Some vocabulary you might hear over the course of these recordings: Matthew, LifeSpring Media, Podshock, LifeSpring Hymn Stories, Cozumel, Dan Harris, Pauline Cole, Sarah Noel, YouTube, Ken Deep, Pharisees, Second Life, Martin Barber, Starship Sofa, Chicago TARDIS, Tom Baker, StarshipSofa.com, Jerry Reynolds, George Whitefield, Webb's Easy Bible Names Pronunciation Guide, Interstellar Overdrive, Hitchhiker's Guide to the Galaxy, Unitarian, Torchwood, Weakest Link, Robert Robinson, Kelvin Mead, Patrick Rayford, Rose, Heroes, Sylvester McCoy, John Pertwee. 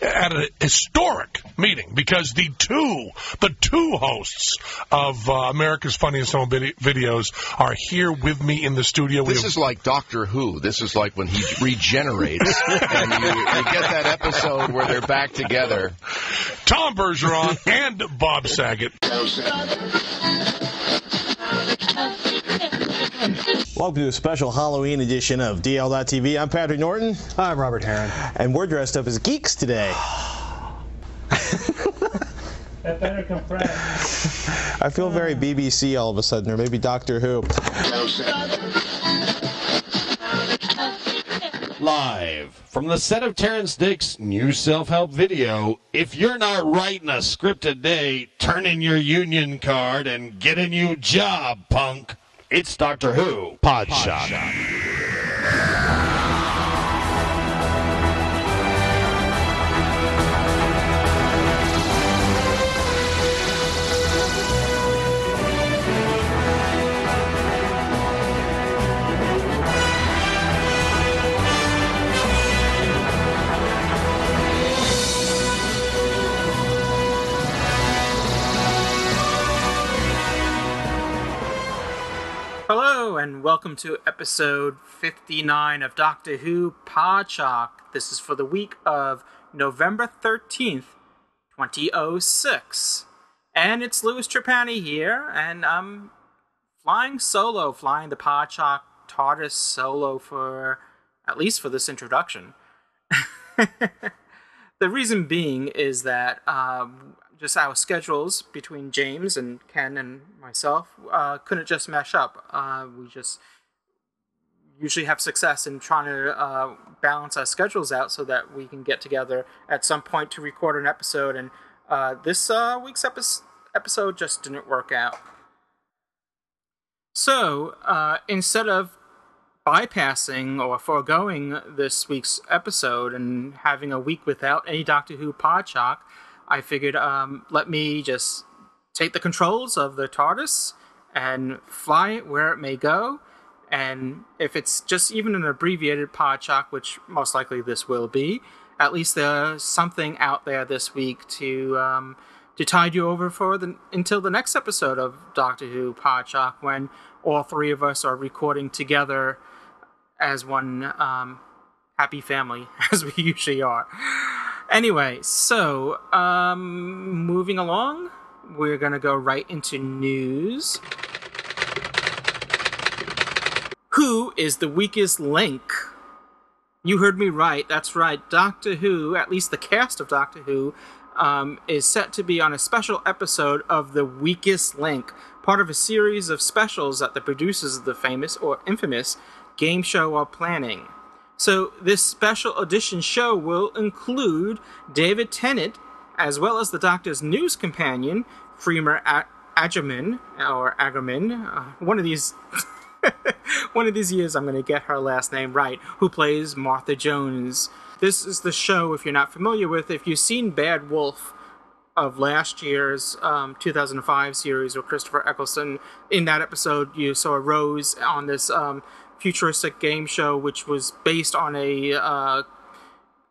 At a historic meeting, because the two hosts of America's Funniest Home Videos are here with me in the studio. This is like Doctor Who. This is like when he regenerates, and you get that episode where they're back together. Tom Bergeron and Bob Saget. Welcome to a special Halloween edition of DL.TV. I'm Patrick Norton. I'm Robert Heron. And we're dressed up as geeks today. That better compress. I feel very BBC all of a sudden, or maybe Doctor Who. Live from the set of Terrence Dick's new self-help video, if you're not writing a script today, turn in your union card and get a new job, punk. It's Doctor Who Podshot. Hello, and welcome to episode 59 of Doctor Who Podshot. This is for the week of November 13th, 2006. And it's Louis Trapani here, and I'm flying solo, flying the Podshot TARDIS solo at least for this introduction. The reason being is that just our schedules between James and Ken and myself couldn't just mesh up. We just usually have success in trying to balance our schedules out so that we can get together at some point to record an episode. And this week's episode just didn't work out. So instead of bypassing or foregoing this week's episode and having a week without any Doctor Who Podshot, I figured, let me just take the controls of the TARDIS and fly it where it may go. And if it's just even an abbreviated Podshot, which most likely this will be, at least there's something out there this week to tide you over until the next episode of Doctor Who Podshot, when all three of us are recording together as one happy family, as we usually are. Anyway, so, moving along, we're going to go right into news. Who is the weakest link? You heard me right. That's right. Doctor Who, at least the cast of Doctor Who, is set to be on a special episode of The Weakest Link, part of a series of specials that the producers of the famous or infamous game show are planning. So this special edition show will include David Tennant, as well as the Doctor's news companion, Freema Agyeman, or Agyeman. One of these years I'm going to get her last name right, who plays Martha Jones. This is the show, if you're not familiar with, if you've seen Bad Wolf of last year's 2005 series with Christopher Eccleston. In that episode, you saw Rose on this futuristic game show, which was based on a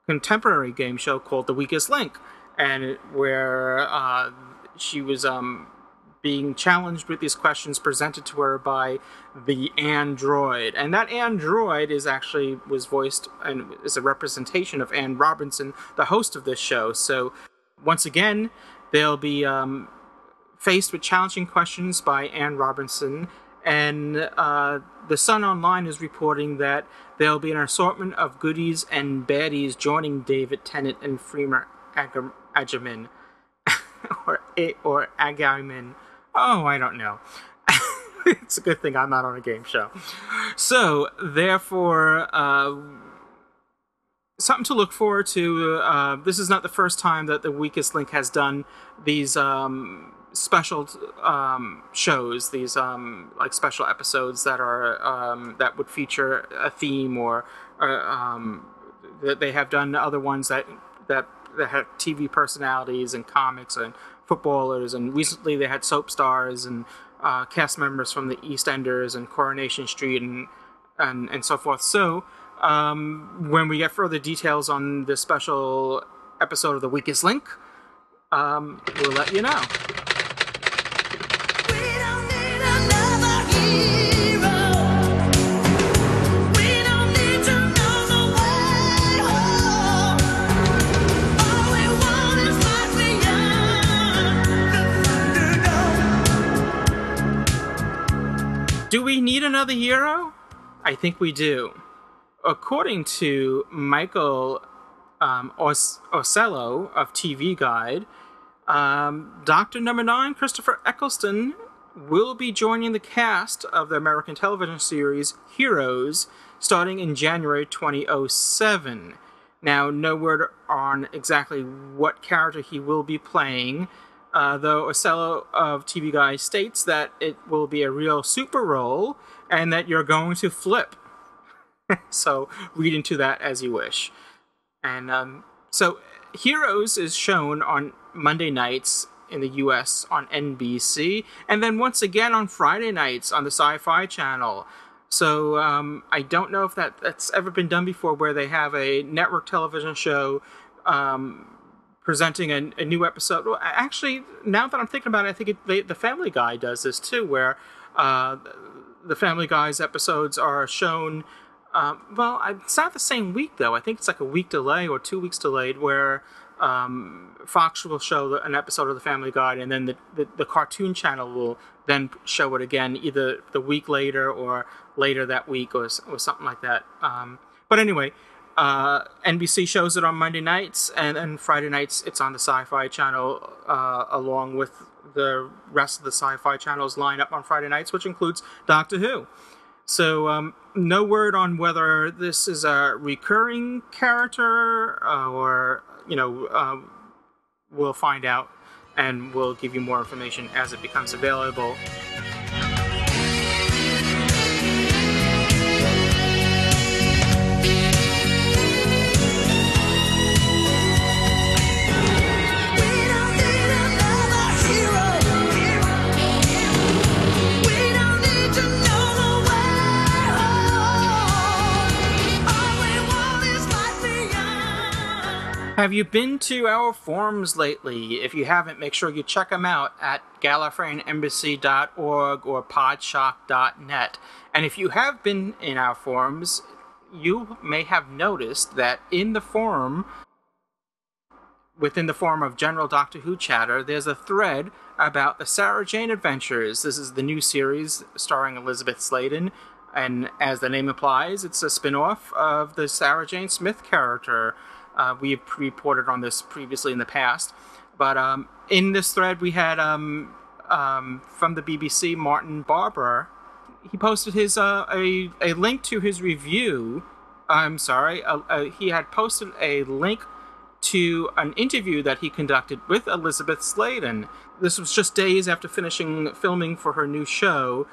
contemporary game show called The Weakest Link, and where she was being challenged with these questions presented to her by the android. And that android was voiced and is a representation of Anne Robinson, the host of this show. So once again, they'll be faced with challenging questions by Anne Robinson. And the Sun Online is reporting that there'll be an assortment of goodies and baddies joining David Tennant and Freema Agyeman. or Agyeman. Oh, I don't know. It's a good thing I'm not on a game show. So, therefore, something to look forward to. This is not the first time that The Weakest Link has done these special shows, these like special episodes that are that would feature a theme, or that they have done other ones that had TV personalities and comics and footballers, and recently they had soap stars and cast members from the EastEnders and Coronation Street and and so forth. So when we get further details on this special episode of The Weakest Link, we'll let you know. Do we need another hero? I think we do. According to Michael Osello of TV Guide, Doctor Number 9, Christopher Eccleston, will be joining the cast of the American television series Heroes starting in January 2007. Now, no word on exactly what character he will be playing, though Osello of TV Guy states that it will be a real super role and that you're going to flip. So read into that as you wish. And so Heroes is shown on Monday nights in the US on NBC, and then once again on Friday nights on the Sci-Fi Channel. So I don't know if that's ever been done before, where they have a network television show presenting a new episode. Well, actually, now that I'm thinking about it, I think the Family Guy does this too, where the Family Guy's episodes are shown. Well, it's not the same week though. I think it's like a week delay or 2 weeks delayed, where Fox will show an episode of the Family Guy, and then the Cartoon Channel will then show it again, either the week later or later that week, or something like that. But anyway. NBC shows it on Monday nights, and then Friday nights it's on the Sci-Fi Channel, along with the rest of the Sci-Fi Channel's lineup on Friday nights, which includes Doctor Who. So no word on whether this is a recurring character, or, you know, we'll find out, and we'll give you more information as it becomes available. Have you been to our forums lately? If you haven't, make sure you check them out at gallifreyanembassy.org or podshock.net. And if you have been in our forums, you may have noticed that in the forum, within the forum of general Doctor Who chatter, there's a thread about the Sarah Jane Adventures. This is the new series starring Elizabeth Sladen, and as the name implies, it's a spin-off of the Sarah Jane Smith character. We've reported on this previously in the past, but in this thread we had from the BBC, Martin Barber. He posted his a link to his review. I'm sorry, he had posted a link to an interview that he conducted with Elizabeth Sladen. This was just days after finishing filming for her new show.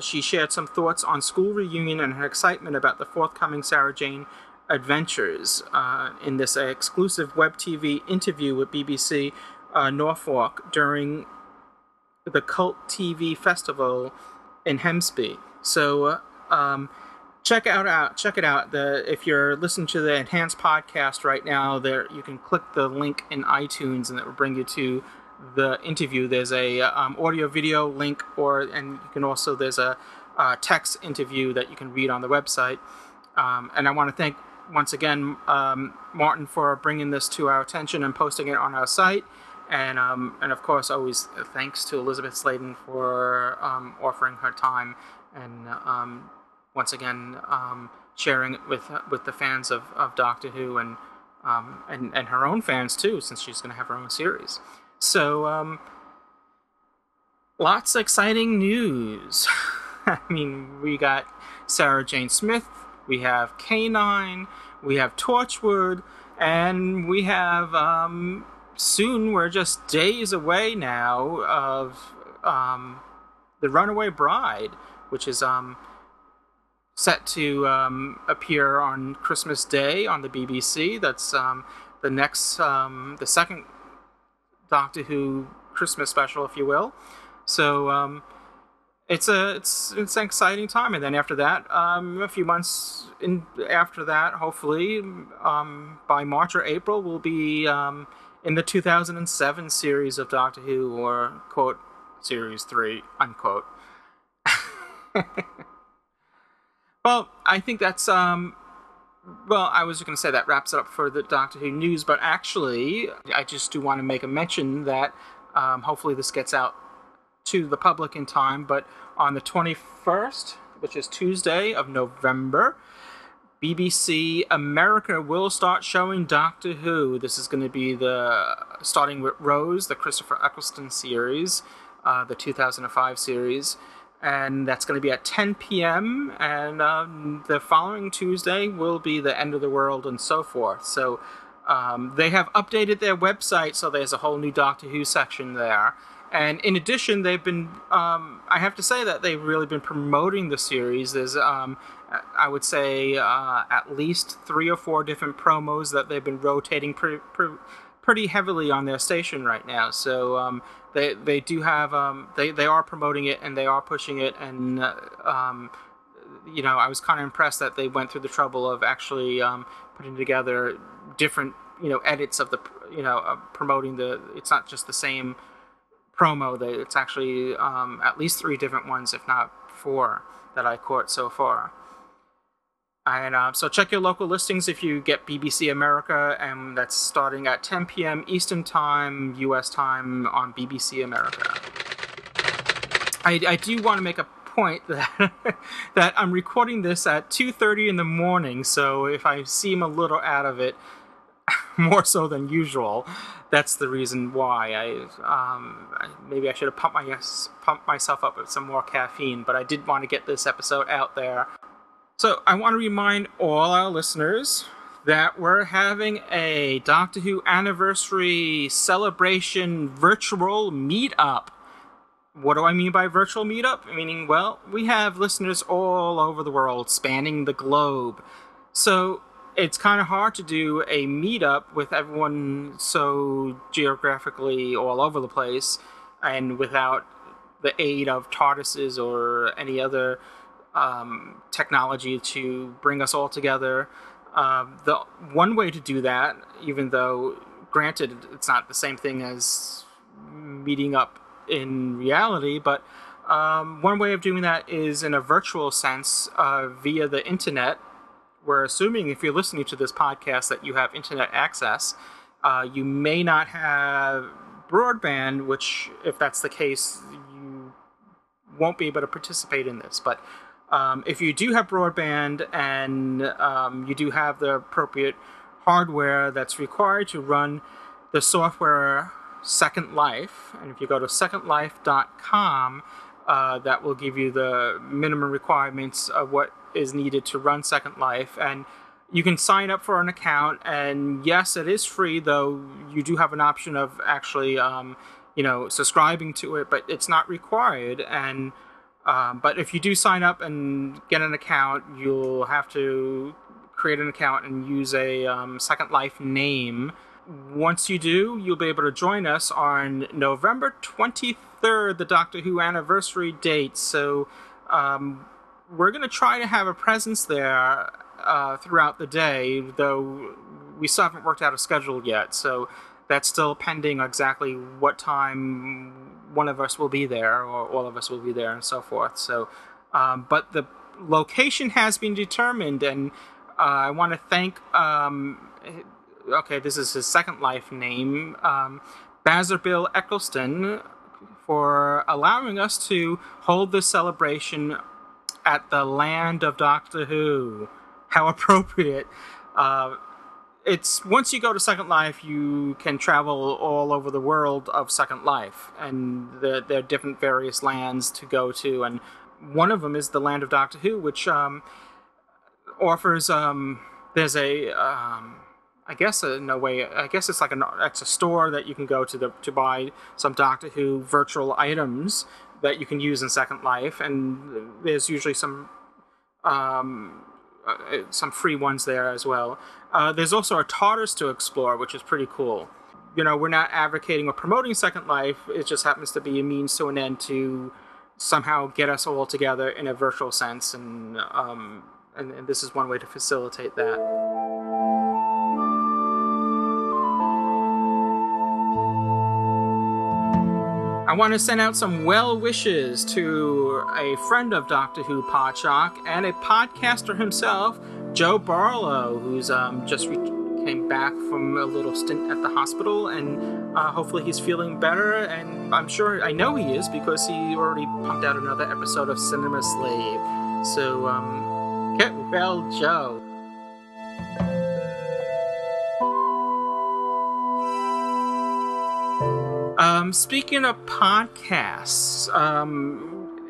She shared some thoughts on school reunion and her excitement about the forthcoming Sarah Jane Adventures in this exclusive web TV interview with BBC Norfolk during the Cult TV Festival in Hemsby. So check it out. If you're listening to the enhanced podcast right now, there you can click the link in iTunes, and that will bring you to the interview. There's a audio video link, and you can also there's a text interview that you can read on the website. And I want to thank, once again, Martin for bringing this to our attention and posting it on our site, and of course always thanks to Elizabeth Sladen for offering her time and once again sharing it with the fans of Doctor Who, and her own fans too, since she's going to have her own series. So lots of exciting news. I mean, we got Sarah Jane Smith, we have K9, we have Torchwood, and we have, soon, we're just days away now of The Runaway Bride, which is set to appear on Christmas Day on the BBC. That's the next, the second Doctor Who Christmas special, if you will. So it's an exciting time. And then after that, a few months after that, hopefully by March or April, we'll be in the 2007 series of Doctor Who, or quote series 3 unquote. Well, I think that's well, I was going to say that wraps it up for the Doctor Who news, but actually I just do want to make a mention that hopefully this gets out to the public in time, but on the 21st, which is Tuesday of November, BBC America will start showing Doctor Who. This is going to be starting with Rose, the Christopher Eccleston series, the 2005 series, and that's going to be at 10 p.m. And the following Tuesday will be the end of the world and so forth. So they have updated their website, so there's a whole new Doctor Who section there. And in addition, they've been, I have to say that they've really been promoting the series. There's, I would say, at least 3 or 4 different promos that they've been rotating pretty heavily on their station right now. So they do have, they are promoting it and they are pushing it. And, you know, I was kind of impressed that they went through the trouble of actually putting together different, you know, edits of the, you know, promoting the, it's not just the same promo, that it's actually at least 3 different ones, if not 4, that I caught so far. And so check your local listings if you get BBC America, and that's starting at 10 p.m. Eastern Time, U.S. Time, on BBC America. I do want to make a point that, that I'm recording this at 2:30 in the morning, so if I seem a little out of it, more so than usual, that's the reason why. Maybe I should have pumped myself up with some more caffeine, but I did want to get this episode out there. So I want to remind all our listeners that we're having a Doctor Who anniversary celebration virtual meetup. What do I mean by virtual meetup? Meaning, well, we have listeners all over the world, spanning the globe. So it's kind of hard to do a meetup with everyone so geographically all over the place, and without the aid of TARDISes or any other technology to bring us all together. The one way to do that, even though, granted, it's not the same thing as meeting up in reality, but one way of doing that is in a virtual sense via the internet. We're assuming, if you're listening to this podcast, that you have internet access. You may not have broadband, which, if that's the case, you won't be able to participate in this. But if you do have broadband and you do have the appropriate hardware that's required to run the software Second Life, and if you go to secondlife.com, that will give you the minimum requirements of what is needed to run Second Life, and you can sign up for an account. And yes, it is free, though you do have an option of actually you know, subscribing to it, but it's not required. And but if you do sign up and get an account, you'll have to create an account and use a Second Life name. Once you do, you'll be able to join us on November 23rd, the Doctor Who anniversary date. So we're going to try to have a presence there throughout the day, though we still haven't worked out a schedule yet, so that's still pending exactly what time one of us will be there, or all of us will be there, and so forth. So, but the location has been determined, and I want to thank, okay, this is his Second Life name, Basil Eccleston, for allowing us to hold this celebration at the land of Doctor Who. How appropriate. It's once you go to Second Life, you can travel all over the world of Second Life, and there are different various lands to go to, and one of them is the land of Doctor Who, which offers there's a I guess in a way, I guess it's like it's a store that you can go to to buy some Doctor Who virtual items that you can use in Second Life, and there's usually some free ones there as well. There's also a TARDIS to explore, which is pretty cool. You know, we're not advocating or promoting Second Life, it just happens to be a means to an end to somehow get us all together in a virtual sense, and this is one way to facilitate that. I want to send out some well wishes to a friend of Doctor Who Podshock and a podcaster himself, Joe Barlow, who's just came back from a little stint at the hospital, and hopefully he's feeling better, and I know he is, because he already pumped out another episode of Cinema Slave. So, get well, Joe. Speaking of podcasts,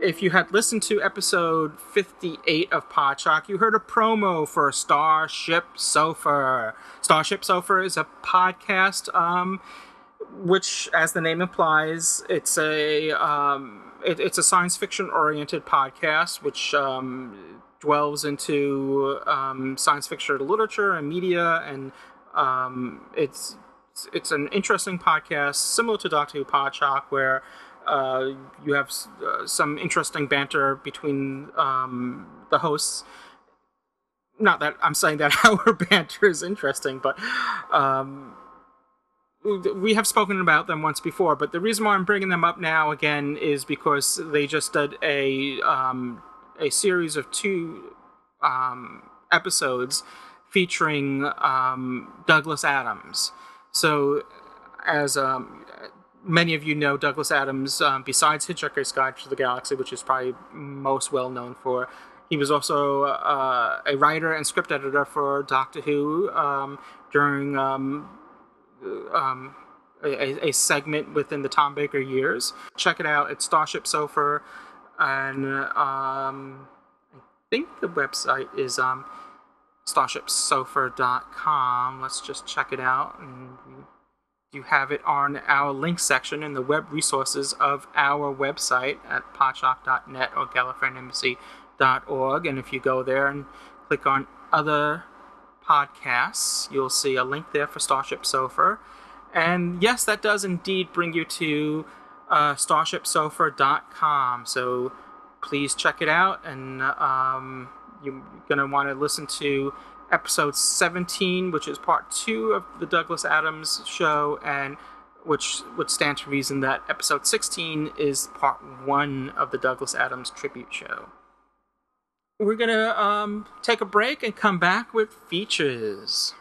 if you had listened to episode 58 of Podshock, you heard a promo for Starship Sofa. Starship Sofa is a podcast, which, as the name implies, it's a science fiction-oriented podcast, which delves into science fiction literature and media, and it's an interesting podcast, similar to Doctor Who Podshock, where you have some interesting banter between the hosts. Not that I'm saying that our banter is interesting, but we have spoken about them once before. But the reason why I'm bringing them up now again is because they just did a series of 2 episodes featuring Douglas Adams. So, as many of you know, Douglas Adams, besides Hitchhiker's Guide to the Galaxy, which is probably most well known for, he was also a writer and script editor for Doctor Who during a segment within the Tom Baker years. Check it out at Starship Sofa, and I think the website is StarshipSofa.com. Let's just check it out, and you have it on our link section in the web resources of our website at podshock.net or GallifreyanEmbassy.org. And if you go there and click on other podcasts, you'll see a link there for Starship Sofa. And yes, that does indeed bring you to StarshipSofa.com. So please check it out. And you're going to want to listen to episode 17, which is part 2 of the Douglas Adams show, and which would stand to reason that episode 16 is part 1 of the Douglas Adams tribute show. We're going to take a break and come back with features.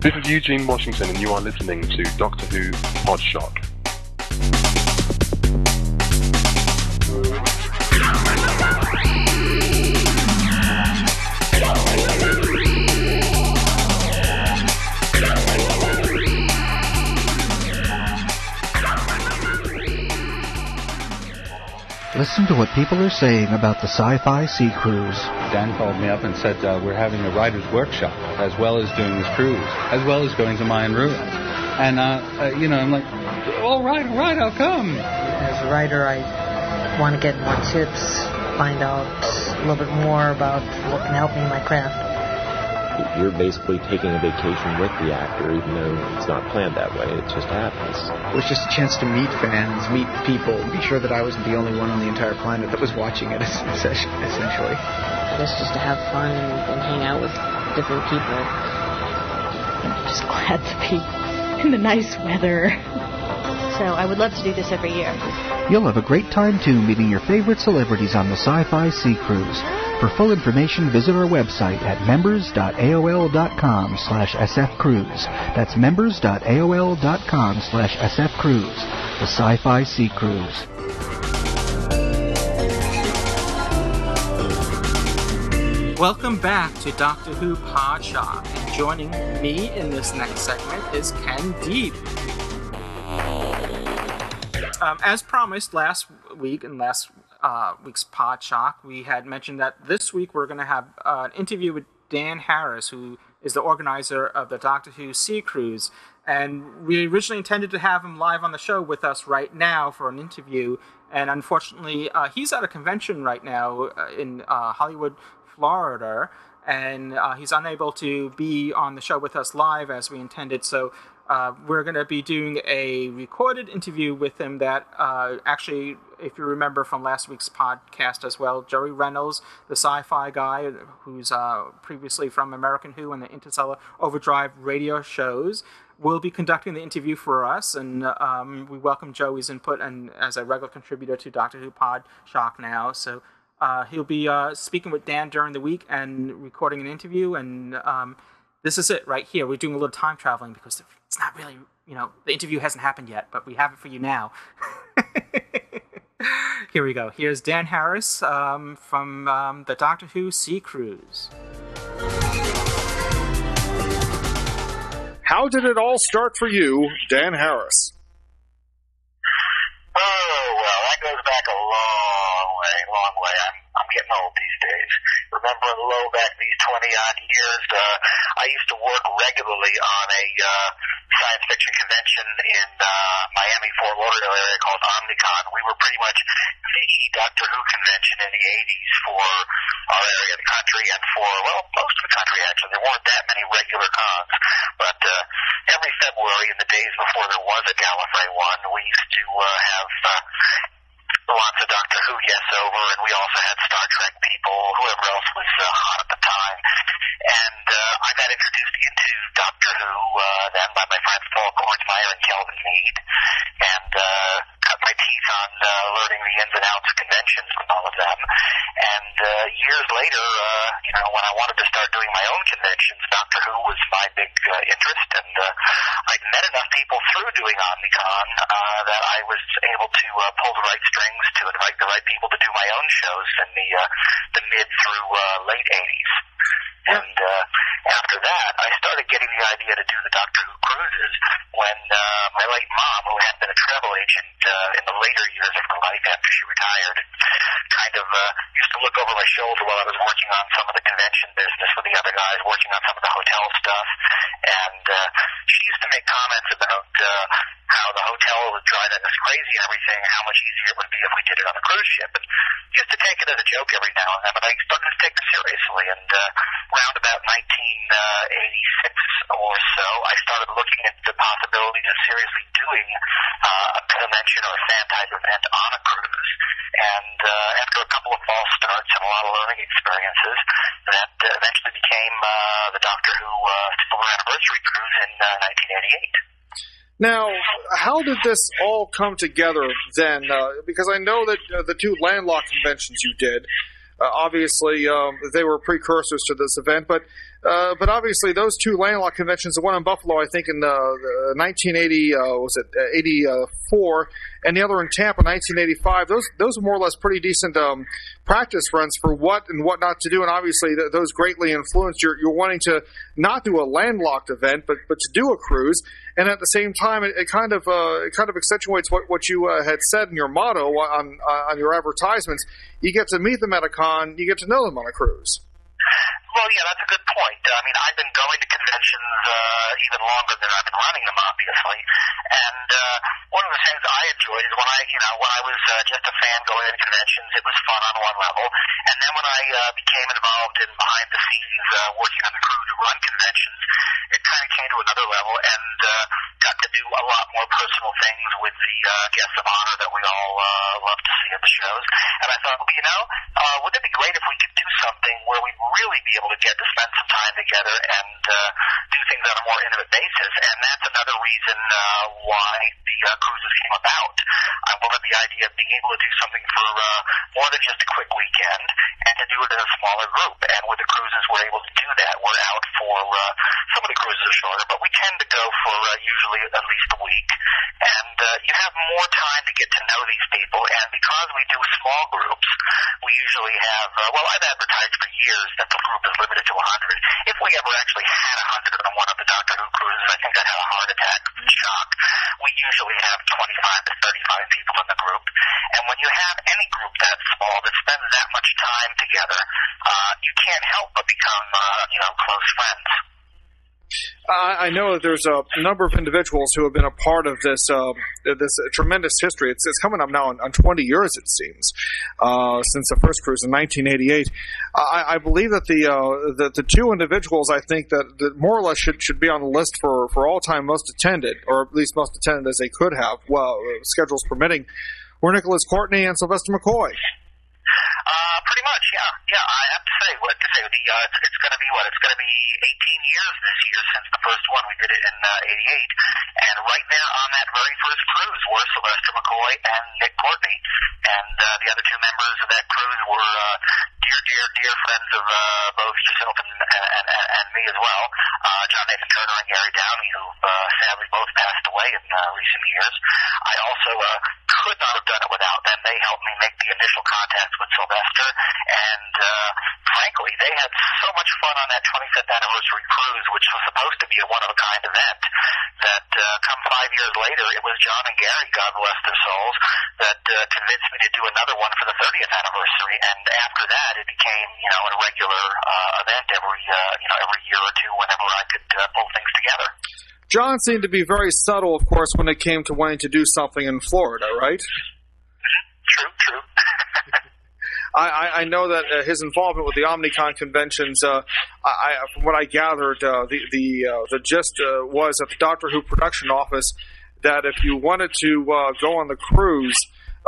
This is Eugene Washington, and you are listening to Doctor Who Podshock. Listen to what people are saying about the Sci-Fi Sea Cruise. Dan called me up and said, we're having a writer's workshop, as well as doing this cruise, as well as going to Mayan ruins. And, you know, I'm like, all right, I'll come. As a writer, I want to get more tips, find out a little bit more about what can help me in my craft. You're basically taking a vacation with the actor, even though it's not planned that way. It just happens. It was just a chance to meet fans, meet people, be sure that I wasn't the only one on the entire planet that was watching it, essentially. I guess just to have fun and hang out with different people. I'm just glad to be in the nice weather. So I would love to do this every year. You'll have a great time, too, meeting your favorite celebrities on the Sci-Fi Sea Cruise. For full information, visit our website at members.aol.com/sfcruise. That's members.aol.com/sfcruise. The Sci-Fi Sea Cruise. Welcome back to Doctor Who Podshock. And joining me in this next segment is Ken Deep. As promised last week and last week's Podshock, we had mentioned that this week we're going to have an interview with Dan Harris, who is the organizer of the Doctor Who Sea Cruise. And we originally intended to have him live on the show with us right now for an interview. And unfortunately, he's at a convention right now in Hollywood, Florida. And he's unable to be on the show with us live as we intended. So we're going to be doing a recorded interview with him that actually, if you remember from last week's podcast as well, Jerry Reynolds, the sci-fi guy who's previously from American Who and the Interstellar Overdrive radio shows, will be conducting the interview for us, and we welcome Joey's input and as a regular contributor to Doctor Who Pod Shock now. So he'll be speaking with Dan during the week and recording an interview, and this is it right here. We're doing a little time traveling because it's not really, you know, the interview hasn't happened yet, but we have it for you now. Here we go. Here's Dan Harris from the Doctor Who Sea Cruise. How did it all start for you, Dan Harris? Oh, well, that goes back a long way, long way. I'm getting old these days. Remember low back these 20-odd years, I used to work regularly on a science fiction convention in Miami, Fort Lauderdale area called Omnicon. We were pretty much the Doctor Who convention in the 80s for our area of the country and for, well, most of the country, actually. There weren't that many regular cons. But every February, in the days before there was a Gallifrey one, we used to have lots of Doctor Who guests over, and we also had Star Trek people, whoever else was hot at the time. And I got introduced into Doctor Who then by my friends Paul Kortzmeier and Kelvin Mead, and cut my teeth on learning the ins and outs of conventions with all of them. And years later, you know, when I wanted to start doing my own conventions, Doctor Who was my big interest, and I'd met enough people through doing Omnicon that I was able to pull the right strings to invite the right people to do my own shows in the mid through late 80s. And after that, I started getting the idea to do the Doctor Who cruises when my late mom, who had been a travel agent in the later years of her life after she retired, kind of used to look over my shoulder while I was working on some of the convention business with the other guys, working on some of the hotel stuff. And she used to make comments about how the hotel was driving us crazy and everything, how much easier it would be if we did it on a cruise ship. And used to take it as a joke every now and then, but I started to take it seriously. And around about 1986 or so, I started looking at the possibility of seriously doing a convention or a fan-type event on a cruise. And after a couple of false starts and a lot of learning experiences, that eventually became the Doctor Who Silver Anniversary Cruise in 1988. Now, how did this all come together then? Because I know that the two landlocked conventions you did, obviously they were precursors to this event, but obviously those two landlocked conventions, the one in Buffalo, I think in 1980, was it 84, and the other in Tampa, 1985, those were more or less pretty decent practice runs for what and what not to do, and obviously those greatly influenced you're wanting to not do a landlocked event, but to do a cruise, and at the same time, it kind of accentuates what you had said in your motto on your advertisements. You get to meet them at a con, you get to know them on a cruise. Well, yeah, that's a good point. I mean, I've been going to conventions even longer than I've been running them, obviously. And one of the things I enjoyed is when I was just a fan going to conventions, it was fun on one level. And then when I became involved in behind the scenes working on the crew to run conventions, it kind of came to another level and got to do a lot more personal things with the guests of honor that we all love to see at the shows. And I thought, well, wouldn't it be great if we could do something where we'd really be able to get to spend some time together and do things on a more intimate basis. And that's another reason why the cruises came about. I wanted the idea of being able to do something for more than just a quick weekend and to do it in a smaller group. And with the cruises, we're able to do that. We're out for some of the cruises are shorter, but we tend to go for usually at least a week. And you have more time to get to know these people. And because we do small groups, we usually have, I've advertised for years that the group is limited to 100. If we ever actually had 100 on one of the Doctor Who cruises, I think I had a heart attack from shock. We usually have 25 to 35 people in the group. And when you have any group that small that spends that much time together, you can't help but become, close friends. I know that there's a number of individuals who have been a part of this this tremendous history. It's coming up now on 20 years, it seems, since the first cruise in 1988. I believe that the two individuals I think that more or less should be on the list for all-time most attended, or at least most attended as they could have, well, schedules permitting, were Nicholas Courtney and Sylvester McCoy. Pretty much, yeah. Yeah, I have to say, it's going to be, it's going to be 18 years this year since the first one. We did it in 88, and right there on that very first cruise were Sylvester McCoy and Nick Courtney, and the other two members of that cruise were dear friends of both yourself and me as well, John Nathan Turner and Gary Downey, who sadly both passed away in recent years. I also could not have done it without them. They helped me make the initial contact with Sylvester, and frankly, they had so much fun on that 25th anniversary cruise, which was supposed to be a one-of-a-kind event, that come 5 years later, it was John and Gary, God bless their souls, that convinced me to do another one for the 30th anniversary, and after that, it became, a regular event every, every year or two whenever I could pull things together. John seemed to be very subtle, of course, when it came to wanting to do something in Florida, right? True. I know that his involvement with the Omnicon conventions, from what I gathered, the gist was at the Doctor Who production office that if you wanted to go on the cruise,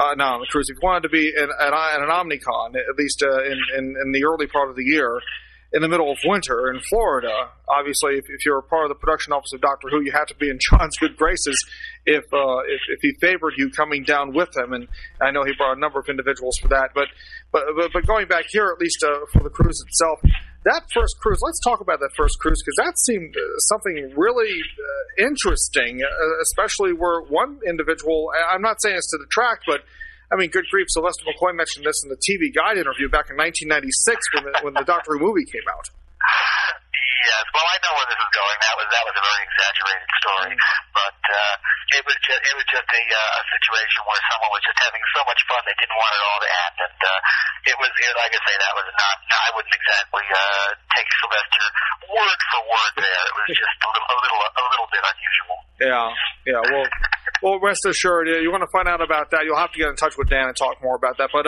if you wanted to be in an Omnicon, at least in the early part of the year, in the middle of winter in Florida, obviously, if you're a part of the production office of Doctor Who, you had to be in John's good graces if he favored you coming down with him. And I know he brought a number of individuals for that. But going back here, at least for the cruise itself, that first cruise, let's talk about that first cruise, because that seemed something really interesting, especially where one individual, I'm not saying it's to detract, but I mean, good grief, Sylvester McCoy mentioned this in the TV Guide interview back in 1996 when the Doctor Who movie came out. Yes, well, I know where this is going. That was a very exaggerated story, but it was just a situation where someone was just having so much fun they didn't want it all to end, and like I say, that was not. I wouldn't exactly take Sylvester word for word there. It was just a little bit unusual. Yeah. Well. Well, rest assured, you want to find out about that, you'll have to get in touch with Dan and talk more about that. But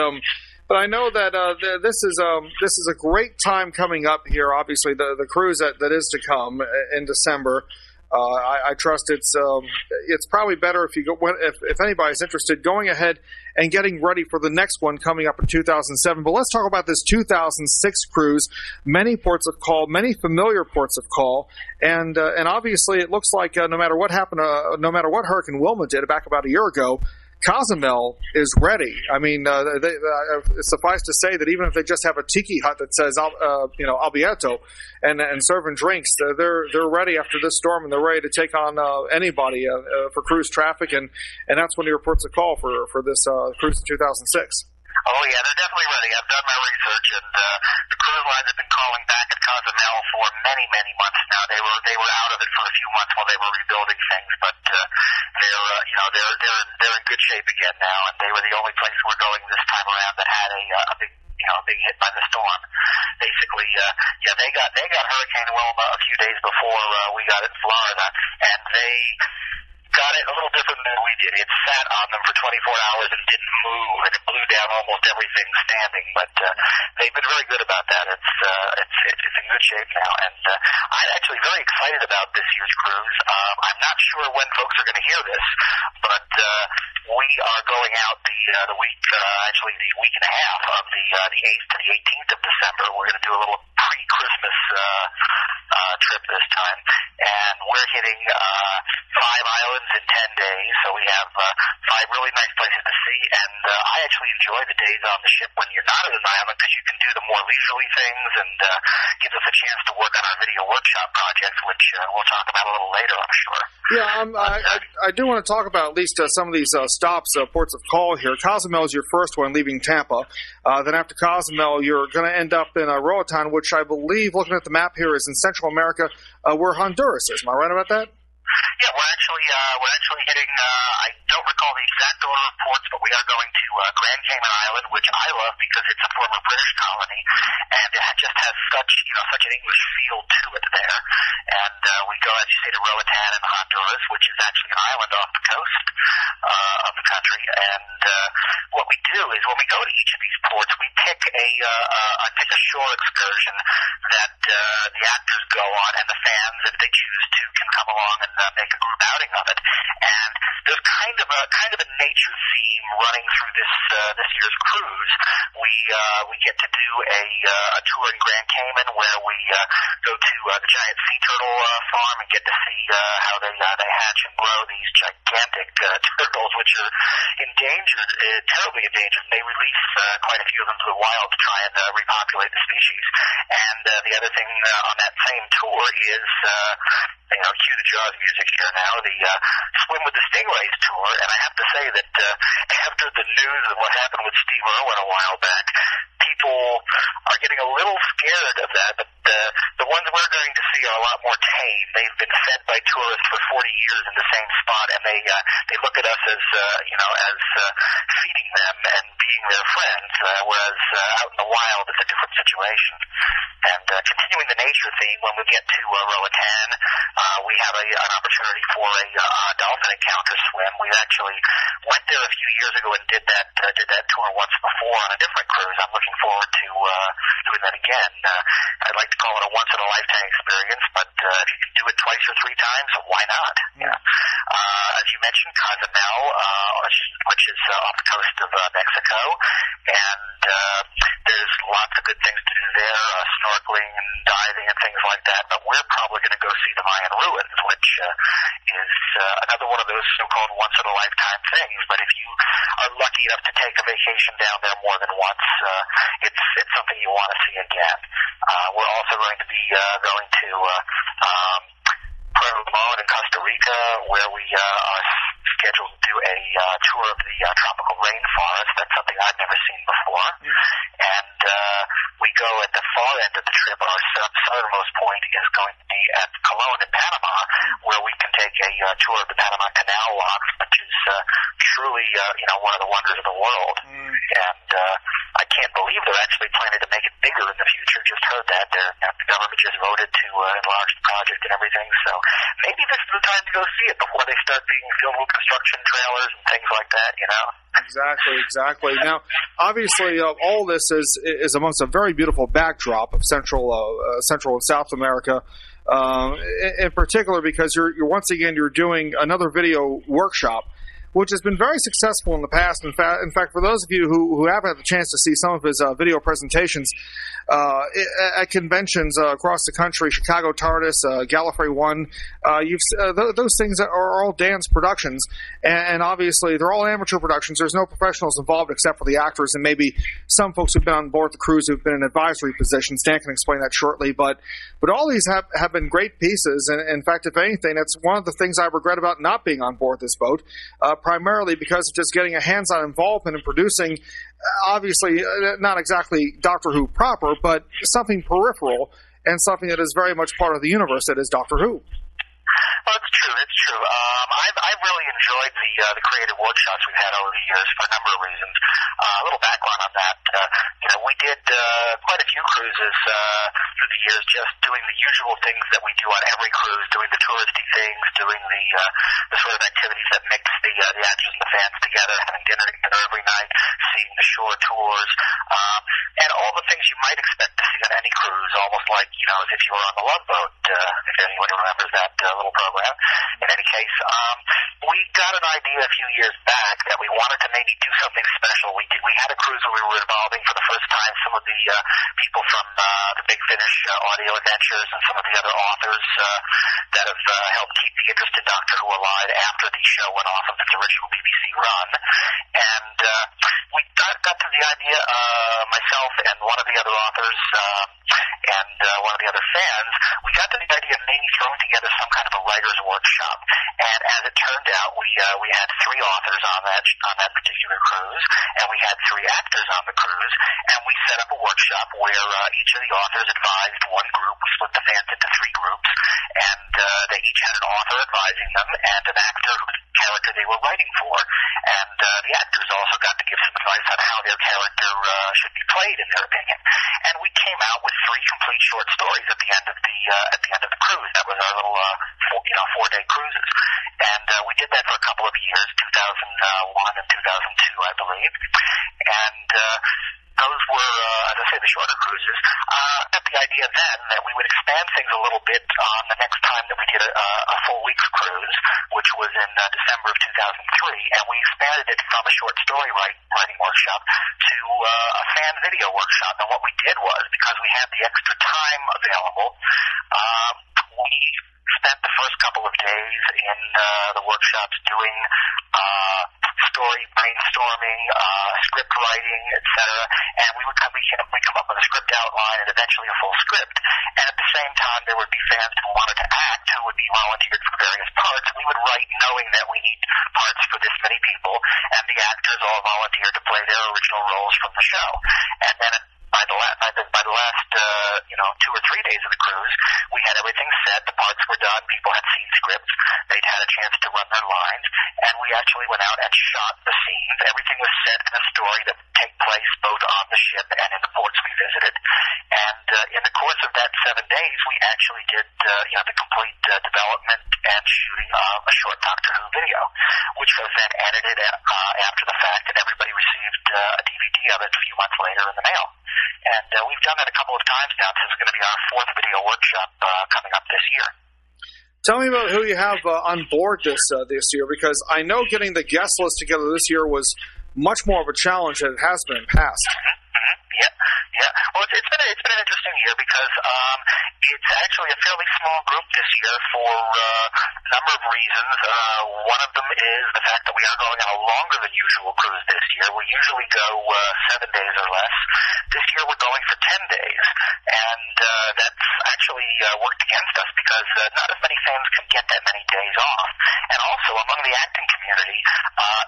I know that this is a great time coming up here. Obviously, the cruise that is to come in December. I trust it's probably better if you go if anybody's interested, going ahead and getting ready for the next one coming up in 2007. But let's talk about this 2006 cruise. Many ports of call, many familiar ports of call, and obviously it looks like no matter what happened, no matter what Hurricane Wilma did back about a year ago, Cozumel is ready. I mean, suffice to say that even if they just have a tiki hut that says, Alberto and serving drinks, they're ready after this storm, and they're ready to take on anybody for cruise traffic, and that's when he reports a call for this cruise in 2006. Oh, yeah, they're definitely ready. I've done my research, and the cruise lines have been calling back at Cozumel for many months now. They were out of it for a few months while they were rebuilding things, but they're in good shape again now, and they were the only place we're going this time around that had a big hit by the storm. Basically, they got Hurricane Wilma a few days before we got it in Florida, and they got it a little different than we did. It sat on them for 24 hours and didn't move, and it blew down almost everything standing. But they've been very good about that. It's in good shape now, and I'm actually very excited about this year's cruise. I'm not sure when folks are going to hear this, but we are going out the week and a half of the 8th to the 18th of December. We're going to do a little pre-Christmas trip this time, and we're hitting 5 islands in 10 days, so we have 5 really nice places to see, and I actually enjoy the days on the ship when you're not at an island, because you can do the more leisurely things, and gives us a chance to work on our video workshop projects, which we'll talk about a little later, I'm sure. Yeah, I do want to talk about at least some of these stops, ports of call here. Cozumel is your first one, leaving Tampa. Then after Cozumel, you're going to end up in Roatan, which I believe, looking at the map here, is in Central America, where Honduras is. Am I right about that? Yeah, we're actually hitting. I don't recall the exact order of ports, but we are going to Grand Cayman Island, which I love because it's a former British colony, and it just has such, such an English feel to it there. And we go, as you say, to Roatan in Honduras, which is actually an island off the coast of the country. And what we do is when we go to each of these ports, we pick a shore excursion that the actors go on, and the fans, if they choose to, can come along and make a group outing of it. And there's kind of a nature theme running through this year's cruise. We get to do a tour in Grand Cayman where we go to the giant sea turtle farm and get to see how they hatch and grow these gigantic turtles, which are endangered, terribly endangered. They release quite a few of them to the wild to try and repopulate the species. And the other thing on that same tour is, cue the Jaws music here now, the Swim with the Stingrays tour. And I have to say that after the news of what happened with Steve Irwin a while back, people are getting a little scared of that, but the ones we're going to see are a lot more tame. They've been fed by tourists for 40 years in the same spot, and they look at us as feeding them and being their friends, whereas out in the wild it's a different situation. And continuing the nature theme, when we get to Roatan, we have an opportunity for a dolphin encounter swim. We actually went there a few years ago and did that tour once before on a different cruise. I'm looking forward to doing that again. I'd like to call it a once-in-a-lifetime experience, but if you can do it twice or three times, why not? Yeah. As you mentioned, Cozumel, which is off the coast of Mexico, and there's lots of good things to do there, snorkeling and diving and things like that, but we're probably going to go see the Mayan ruins, which is another one of those so-called once-in-a-lifetime things. But if you are lucky enough to take a vacation down there more than once, it's something you want to see again. We're also going to be going to Puerto Limon in Costa Rica, where we are scheduled to do a tour of the tropical rainforest. That's something I've never seen before. Mm. And we go at the far end of the trip. Our southernmost point is going to be at Colon in Panama, where we can take a tour of the Panama Canal locks, which is truly one of the wonders of the world. Mm. And I can't believe they're actually planning to make it bigger in the future. Just heard that. The government just voted to enlarge the project and everything. So maybe this is the time to go see it before they start being filled with construction trailers and things like that, Exactly. Now, obviously, all this is amongst a very beautiful backdrop of Central and South America, in particular because you're once again you're doing another video workshop, which has been very successful in the past. In fact, for those of you who haven't had the chance to see some of his video presentations at conventions across the country, Chicago TARDIS, Gallifrey One, those things are all Dan's productions, and obviously they're all amateur productions. There's no professionals involved except for the actors and maybe some folks who've been on board the cruise who've been in advisory positions. Dan can explain that shortly, but all these have been great pieces, and in fact, if anything, that's one of the things I regret about not being on board this boat, primarily because of just getting a hands-on involvement in producing, obviously not exactly Doctor Who proper, but something peripheral and something that is very much part of the universe that is Doctor Who. Well, it's true. I've really enjoyed the creative workshops we've had over the years for a number of reasons. A little background on that. We did quite a few cruises through the years just doing the usual things that we do on every cruise, doing the touristy things, doing the sort of activities that mix the actors and the fans together, having dinner together every night, seeing the shore tours, and all the things you might expect to see on any cruise, almost like, as if you were on the Love Boat, if anyone remembers that little program. In any case, we got an idea a few years back that we wanted to maybe do something special. We had a cruise where we were involving for the first time some of the people from the Big Finish Audio Adventures and some of the other authors that have helped keep the interest in Doctor Who alive after the show went off of its original BBC run. And we got to the idea, myself and one of the other authors and one of the other fans, we got to the idea of maybe throwing together some kind of a writer's workshop. And as it turned out, we had three authors on that particular cruise, and we had three actors on the cruise, and we set up a workshop where each of the authors advised one group. We split the fans into three groups, and they each had an author advising them and an actor whose character they were writing for. And the actors also got to give some advice on how their character should be played in their opinion. And we came out with three three complete short stories at the end of the cruise. That was our little 4-day cruises, and we did that for a couple of years, 2001 and 2002, I believe, and. Those were, as I say, the shorter cruises. At the idea then that we would expand things a little bit on the next time that we did a full week's cruise, which was in December of 2003, and we expanded it from a short story writing workshop to a fan video workshop. And what we did was, because we had the extra time available, we spent the first couple of days in the workshops doing story brainstorming, script writing, etc. And we come up with a script outline and eventually a full script. And at the same time, there would be fans who wanted to act, who would be volunteered for various parts. We would write knowing that we need parts for this many people, and the actors all volunteered to play their original roles from the show. And then by the last, you know, 2 or 3 days of the cruise, we had everything set. The parts were done. People had seen scripts. They'd had a chance to run their lines, and we actually went out and shot the scenes. Everything was set in a story that would take place both on the ship and in the ports we visited. And in the course of that 7 days, we actually did, you know, the complete development and shooting of a short Doctor Who video, which was then edited after the fact, and everybody received a DVD of it a few months later in the mail. And we've done that a couple of times now. This is going to be our fourth video workshop coming up this year. Tell me about who you have on board this year, because I know getting the guest list together this year was much more of a challenge than it has been in the past. Yeah. Well, it's been an interesting year because it's actually a fairly small group this year for a number of reasons. One of them is the fact that we are going on a longer than usual cruise this year. We usually go 7 days or less. This year we're going for 10 days, and that's actually worked against us because not as many fans can get that many days off. And also among the acting community,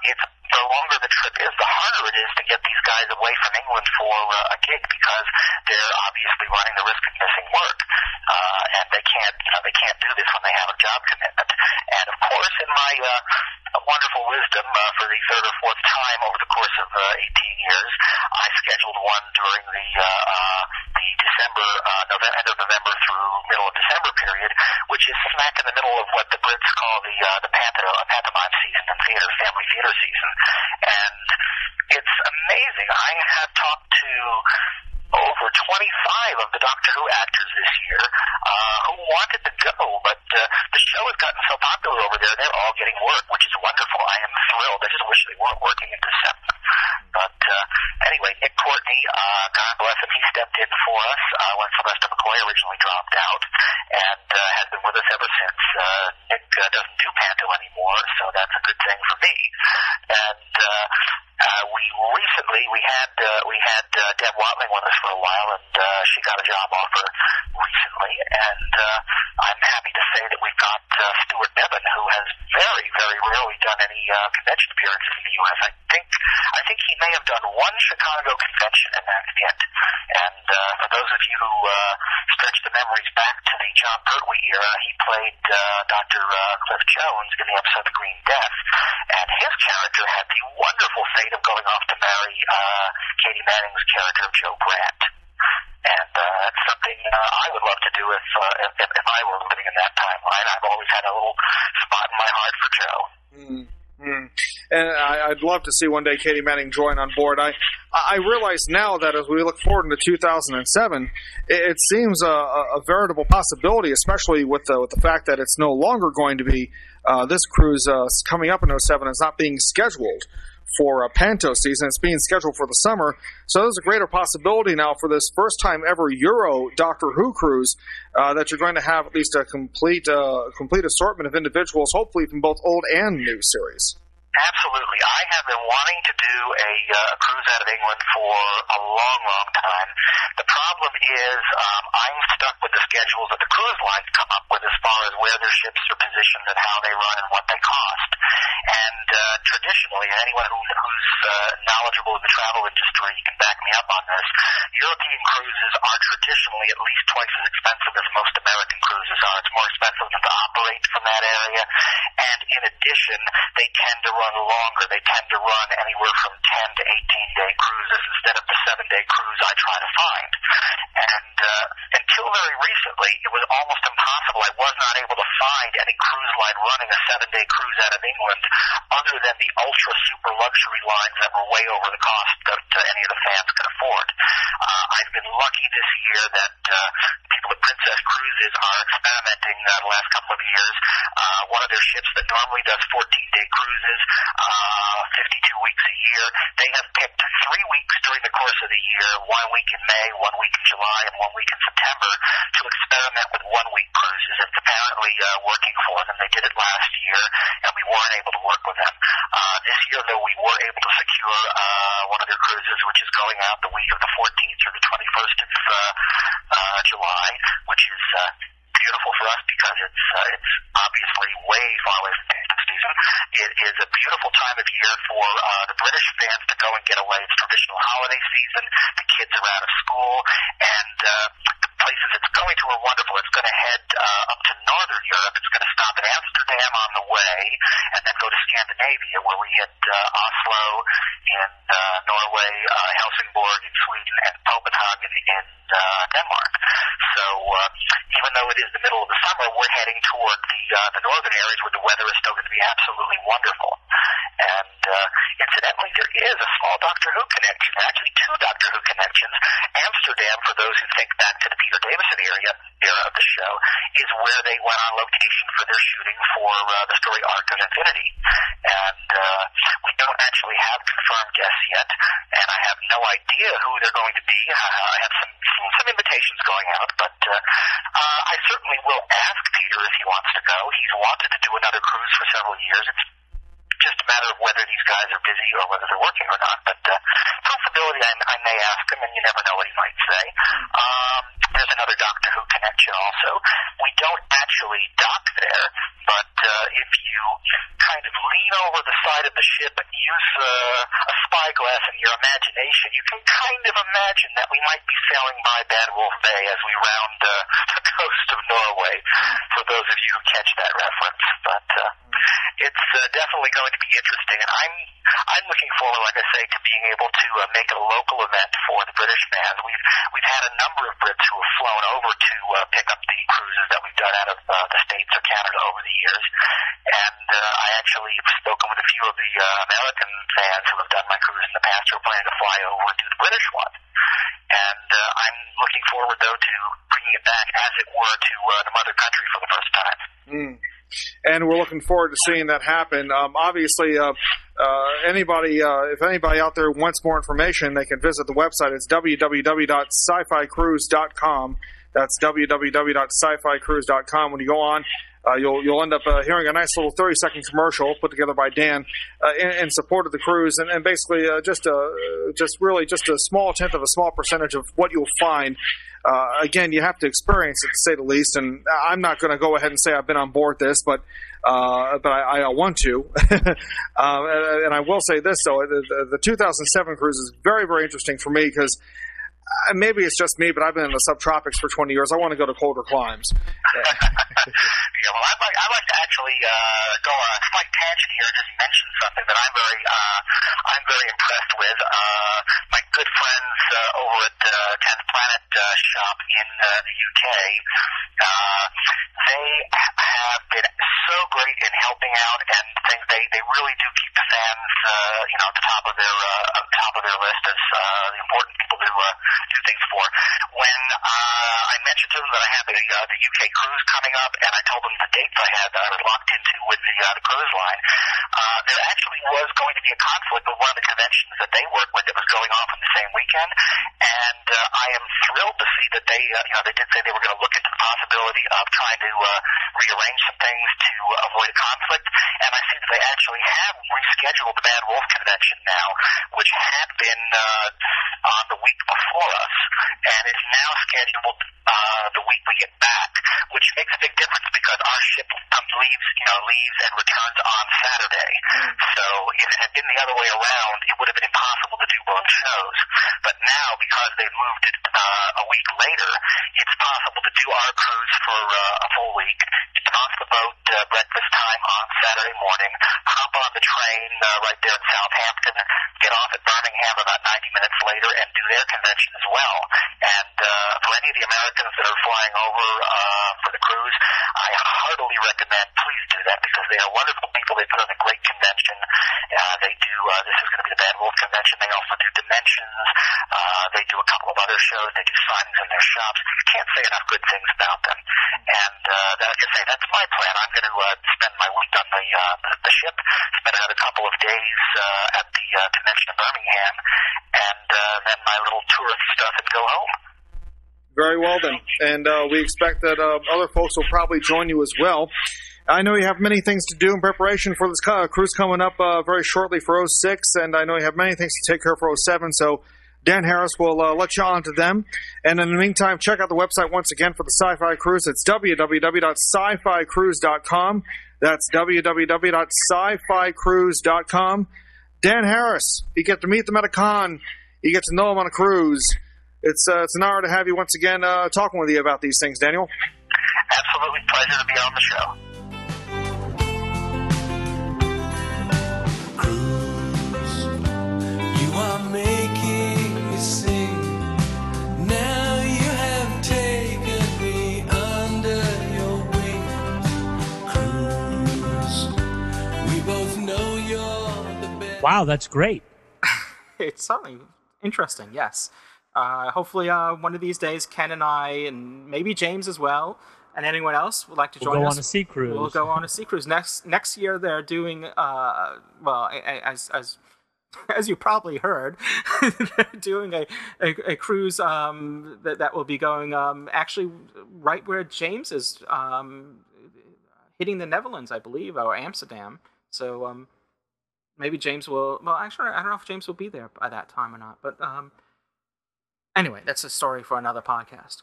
it's the longer the trip is, the harder it is to get these guys away from England for a gig because they're obviously running the risk of missing work, and they can't do this when they have a job commitment. And of course, in my wonderful wisdom, for the third or fourth time over the course of 18 years, I scheduled one during the December, end of November through middle of December period, which is smack in the middle of what the Brits call the pantomime season and family theater season. And it's amazing. I have talked to over 25 of the Doctor Who actors this year who wanted to go, but the show has gotten so popular over there, they're all getting work, which is wonderful. I am thrilled. I just wish they weren't working in December. But anyway, Nick Courtney, God bless him, he stepped in for us when Sylvester McCoy originally dropped out and has been with us ever since. Nick doesn't do panto anymore, so that's a good thing for me. And we had Deb Watling with us for a while, and she got a job offer recently. And I'm happy to say that we've got Stuart Bevan, who has very, very rarely done any convention appearances in the U.S. I think he may have done one Chicago convention, and that's it. And for those of you who stretch the memories back to the John Pertwee era, he played Dr. Cliff Jones in the episode The Green Death, and his character had the wonderful fate of going off to marry Katie Manning's character of Joe Brandt. And that's something I would love to do if I were living in that timeline. I've always had a little spot in my heart for Joe. Mm-hmm. And I'd love to see one day Katie Manning join on board. I realize now that as we look forward into 2007, it seems a veritable possibility, especially with the fact that it's no longer going to be this cruise coming up in 2007 is not being scheduled for a panto season. It's being scheduled for the summer. So there's a greater possibility now for this first time ever Euro Doctor Who cruise that you're going to have at least a complete assortment of individuals, hopefully from both old and new series. Absolutely. I have been wanting to do a cruise out of England for a long, long time. The problem is I'm stuck with the schedules that the cruise lines come up with as far as where their ships are positioned and how they run and what they cost. And traditionally, anyone who's knowledgeable in the travel industry can back me up on this, European cruises are traditionally at least twice as expensive as most American cruises are. It's more expensive to operate from that area. And in addition, they tend to run longer. They tend to run anywhere from 10 to 18-day cruises instead of the 7-day cruise I try to find. And very recently, it was almost impossible. I was not able to find any cruise line running a 7-day cruise out of England other than the ultra super luxury lines that were way over the cost that any of the fans could afford. I've been lucky this year that people at Princess Cruises are experimenting the last couple of years. One of their ships that normally does 14-day cruises, 52 weeks a year, they have picked 3 weeks during the course of the year, 1 week in May, 1 week in July, and 1 week in September, to experiment with one-week cruises. It's apparently working for them. They did it last year, and we weren't able to work with them. This year, though, we were able to secure one of their cruises, which is going out the week of the 14th through the 21st of July, which is beautiful for us because it's obviously way far away from the season. It is a beautiful time of year for the British fans to go and get away. It's traditional holiday season. The kids are out of school, and the places it's going to are wonderful. It's going to head up to northern Europe. It's going to stop in Amsterdam on the way, and then go to Scandinavia, where we hit Oslo in Norway, Helsingborg in Sweden, and Copenhagen in Denmark. So even though it is the middle of the summer, we're heading toward the northern areas where the weather is still going to be absolutely wonderful. And incidentally, there is a small Doctor Who connection, actually two Doctor Who connections. Amsterdam, for those who think back to the Peter Davison era of the show, is where they went on location for their shooting for the story Arc of Infinity. And we don't actually have confirmed guests yet, and I have no idea who they're going to be. I have some invitations going out, but I certainly will ask Peter if he wants to go. He's wanted to do another cruise for several years. It's just a matter of whether these guys are busy or whether they're working or not, but possibility I may ask him, and you never know what he might say. There's another Doctor Who connection also. We don't actually dock there, but if you kind of lean over the side of the ship and use a spyglass in your imagination, you can kind of imagine that we might be sailing by Bad Wolf Bay as we round the coast of Norway, for those of you who catch that reference. But it's definitely going to be interesting, and I'm looking forward, like I say, to being able to make it a local event for the British fans. We've had a number of Brits who have flown over to pick up the cruises that we've done out of the States or Canada over the years, and I actually have spoken with a few of the American fans who have done my cruise in the past who are planning to fly over and do the British one. And I'm looking forward, though, to bringing it back, as it were, to the mother country for the first time. And we're looking forward to seeing that happen. Obviously, if anybody out there wants more information, they can visit the website. It's www.scificruise.com. That's www.scificruise.com. When you go on, you'll end up hearing a nice little 30-second commercial put together by Dan in support of the cruise, and basically just a small tenth of a small percentage of what you'll find. Again, you have to experience it, to say the least, and I'm not going to go ahead and say I've been on board this, but I want to. And I will say this, though. The 2007 cruise is very, very interesting for me because maybe it's just me, but I've been in the subtropics for 20 years. I want to go to colder climes. Yeah, well, I'd like to actually go on a slight tangent here and just mention something that I'm very impressed with. My good friends over at 10th Planet shop in the UK, they have been so great in helping out, and they really do keep the fans at the top of their list as the important people to do things for. When I mentioned to them that I had the UK cruise coming up, and I told them the dates I had that I was locked into with the cruise line, there actually was going to be a conflict with one of the conventions that they work with that was going off on the same weekend, and I am thrilled to see that they did say they were going to look into the possibility of trying to rearrange some things to avoid a conflict, and I see that they actually have rescheduled the Bad Wolf convention now, which had been on the week before us, and it's now scheduled the week we get back, which makes a big difference because our ship leaves and returns on Saturday. So if it had been the other way around, it would have been impossible to do both shows. But now, because they've moved it a week later, it's possible to do our cruise for a full week, get off the boat breakfast time on Saturday morning, hop on the train right there in Southampton, get off at Birmingham about 90 minutes later, and do their convention as well. And for any of the Americans that are flying over for the cruise, I heartily recommend, please do that, because they are wonderful people. They put on a great convention. They do, this is going to be the Bad Wolf convention. They also do Dimensions. They do a couple of other shows. They do signings in their shops. You can't say enough good things about them. And like I say, that's my plan. I'm going to spend my week on the ship, spend another couple of days at the convention in Birmingham, and then my little tourist stuff and go home. Very well, then. And we expect that other folks will probably join you as well. I know you have many things to do in preparation for this cruise coming up very shortly for 06, and I know you have many things to take care of for 07, so Dan Harris will let you on to them. And in the meantime, check out the website once again for the Sci-Fi Cruise. It's www.sci-fi-cruise.com. That's www.sci-fi-cruise.com. Dan Harris, you get to meet them at a con. You get to know him on a cruise. It's an honor to have you once again talking with you about these things, Daniel. Absolutely, pleasure to be on the show. Cruise, you are making me sing. Now you have taken me under your wings. Cruise, we both know you're the best. Wow, that's great. It's something interesting, yes. Hopefully one of these days, Ken and I, and maybe James as well, and anyone else would like to join us. We'll go on a sea cruise. We'll go on a sea cruise. Next year, they're doing, well, as you probably heard, they're doing a cruise that will be going actually right where James is, hitting the Netherlands, I believe, or Amsterdam. So maybe James will, well, actually, I don't know if James will be there by that time or not, but... anyway, that's a story for another podcast.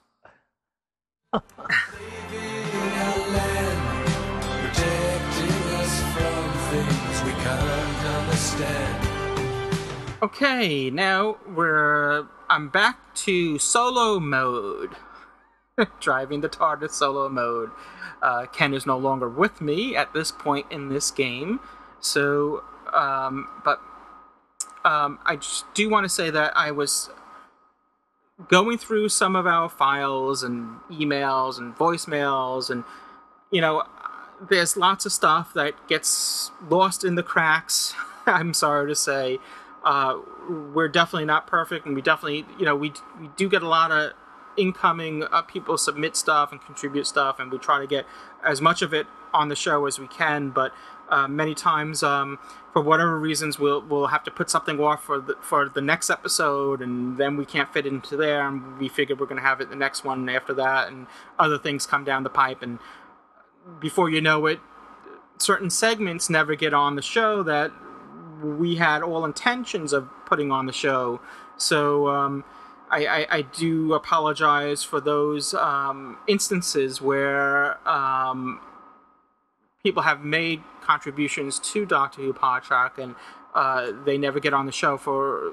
Okay, now I'm back to solo mode. Driving the TARDIS solo mode. Ken is no longer with me at this point in this game. So, I just do want to say that I was... going through some of our files and emails and voicemails, and you know, there's lots of stuff that gets lost in the cracks. I'm sorry to say, we're definitely not perfect, and we definitely, you know, we do get a lot of incoming people submit stuff and contribute stuff, and we try to get as much of it on the show as we can, but many times for whatever reasons we'll have to put something off for the next episode, and then we can't fit into there, and we figure we're going to have it the next one after that, and other things come down the pipe, and before you know it, certain segments never get on the show that we had all intentions of putting on the show. So I do apologize for those instances where people have made contributions to Doctor Who Podtrac, and they never get on the show for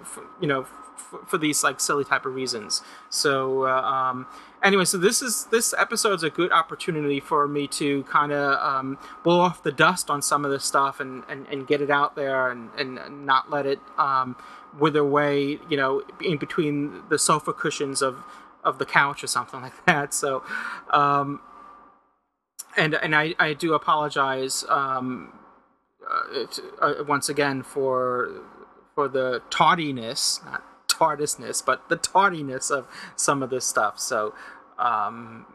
these like silly type of reasons. So anyway, so this episode's a good opportunity for me to kind of blow off the dust on some of this stuff and get it out there and not let it wither away, you know, in between the sofa cushions of the couch or something like that. So. And I do apologize once again for the tardiness, not TARDISness, but the tardiness of some of this stuff. So, you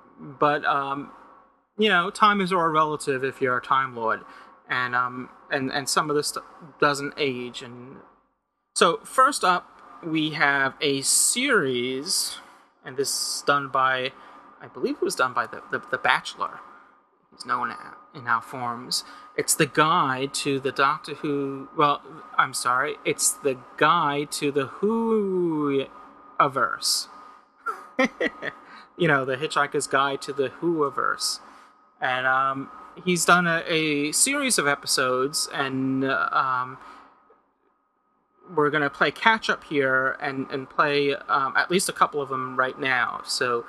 know, time is all relative if you're a Time Lord, and some of this stuff doesn't age. And so, first up, we have a series, and this is done by, I believe it was done by the Bachelor. It's known in our forums. It's the guide to the Doctor Who... Well, I'm sorry. It's the guide to the Who-averse. You know, the Hitchhiker's Guide to the Who-averse. And he's done a series of episodes, and we're going to play catch-up here and play at least a couple of them right now. So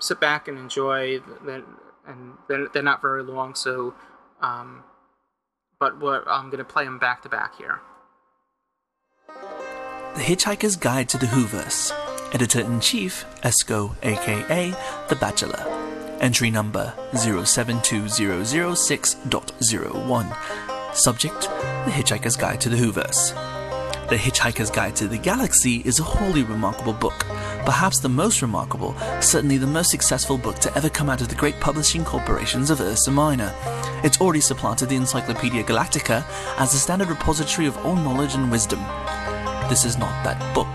sit back and enjoy... And they're not very long, so, I'm going to play them back to back here. The Hitchhiker's Guide to the Whoverse, Editor-in-Chief, Esco, aka The Bachelor. Entry number 072006.01. Subject, The Hitchhiker's Guide to the Whoverse. The Hitchhiker's Guide to the Galaxy is a wholly remarkable book, perhaps the most remarkable, certainly the most successful book to ever come out of the great publishing corporations of Ursa Minor. It's already supplanted the Encyclopedia Galactica as the standard repository of all knowledge and wisdom. This is not that book.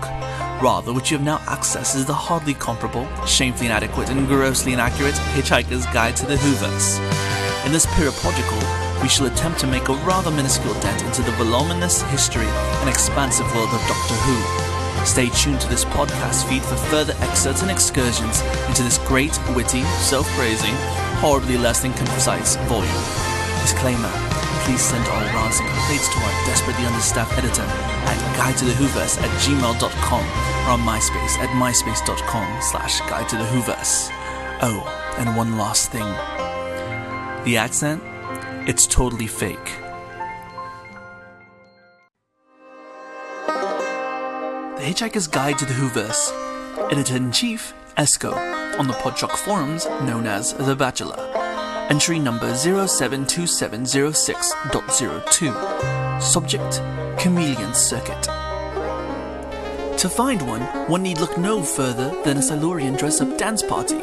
Rather, what you have now accessed is the hardly comparable, shamefully inadequate, and grossly inaccurate Hitchhiker's Guide to the Whoverse. In this periodical, we shall attempt to make a rather minuscule dent into the voluminous history and expansive world of Doctor Who. Stay tuned to this podcast feed for further excerpts and excursions into this great, witty, self-praising, horribly less than concise volume. Disclaimer. Please send all rants and complaints to our desperately understaffed editor at guidetothewhoverse@gmail.com or on MySpace at myspace.com/guidetothewhoverse. Oh, and one last thing. The accent? It's totally fake. The Hitchhiker's Guide to the Whoverse. Editor-in-Chief, Esco, on the Podjock forums known as The Bachelor. Entry number 072706.02. Subject, Chameleon Circuit. To find one need look no further than a Silurian dress-up dance party.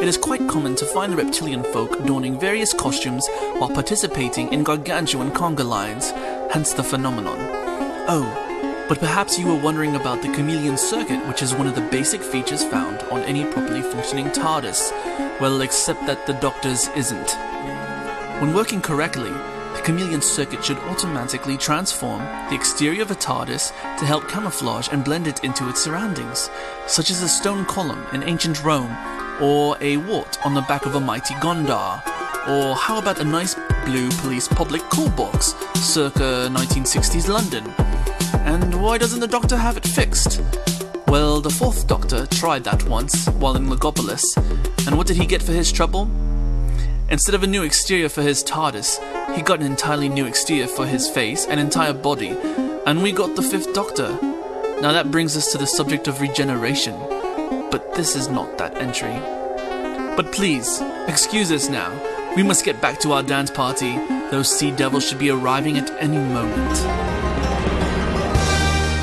It is quite common to find the reptilian folk donning various costumes while participating in gargantuan conga lines, hence the phenomenon. Oh, but perhaps you were wondering about the Chameleon Circuit, which is one of the basic features found on any properly functioning TARDIS. Well, except that the Doctor's isn't. When working correctly, the Chameleon Circuit should automatically transform the exterior of a TARDIS to help camouflage and blend it into its surroundings, such as a stone column in ancient Rome, or a wart on the back of a mighty Gondar, or how about a nice blue police public call box, circa 1960s London? And why doesn't the Doctor have it fixed? Well, the Fourth Doctor tried that once, while in Legopolis, and what did he get for his trouble? Instead of a new exterior for his TARDIS, he got an entirely new exterior for his face and entire body, and we got the Fifth Doctor. Now that brings us to the subject of regeneration, but this is not that entry. But please, excuse us now, we must get back to our dance party, those sea devils should be arriving at any moment.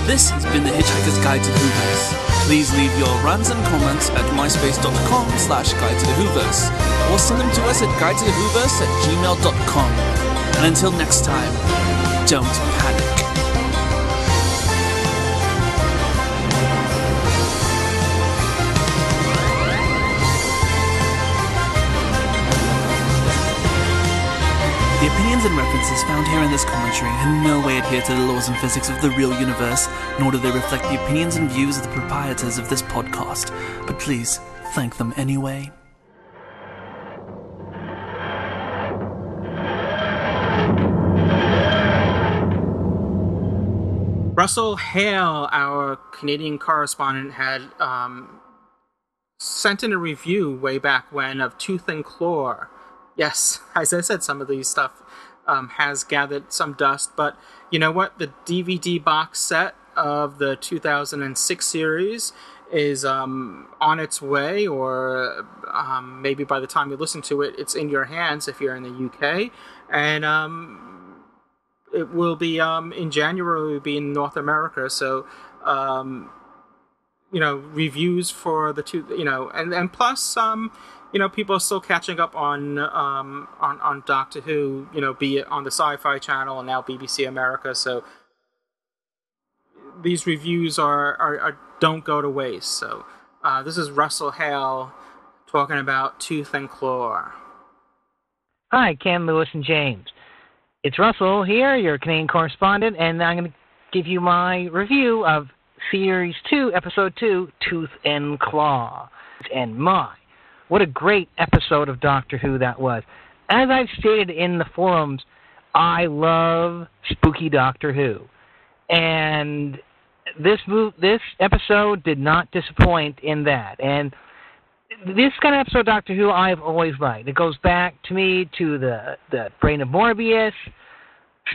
This has been the Hitchhiker's Guide to the Whoverse. Please leave your rants and comments at myspace.com/guidetothewhoverse or send them to us at guidetothewhoverse@gmail.com. And until next time, don't panic. The opinions and references found here in this commentary in no way adhere to the laws and physics of the real universe, nor do they reflect the opinions and views of the proprietors of this podcast. But please, thank them anyway. Russell Hale, our Canadian correspondent, had sent in a review way back when of Tooth and Claw. Yes, as I said, some of these stuff has gathered some dust, but you know what? The DVD box set of the 2006 series is on its way, or maybe by the time you listen to it, it's in your hands if you're in the UK, and it will be in January, it will be in North America, so you know, reviews for the two, you know, and plus you know, people are still catching up on Doctor Who, you know, be it on the Sci-Fi Channel and now BBC America. So these reviews are don't go to waste. So this is Russell Hale talking about Tooth and Claw. Hi, Ken, Lewis, and James. It's Russell here, your Canadian correspondent, and I'm going to give you my review of Series 2, Episode 2, Tooth and Claw. And what a great episode of Doctor Who that was. As I've stated in the forums, I love spooky Doctor Who. And this episode did not disappoint in that. And this kind of episode of Doctor Who I've always liked. It goes back to me to the Brain of Morbius,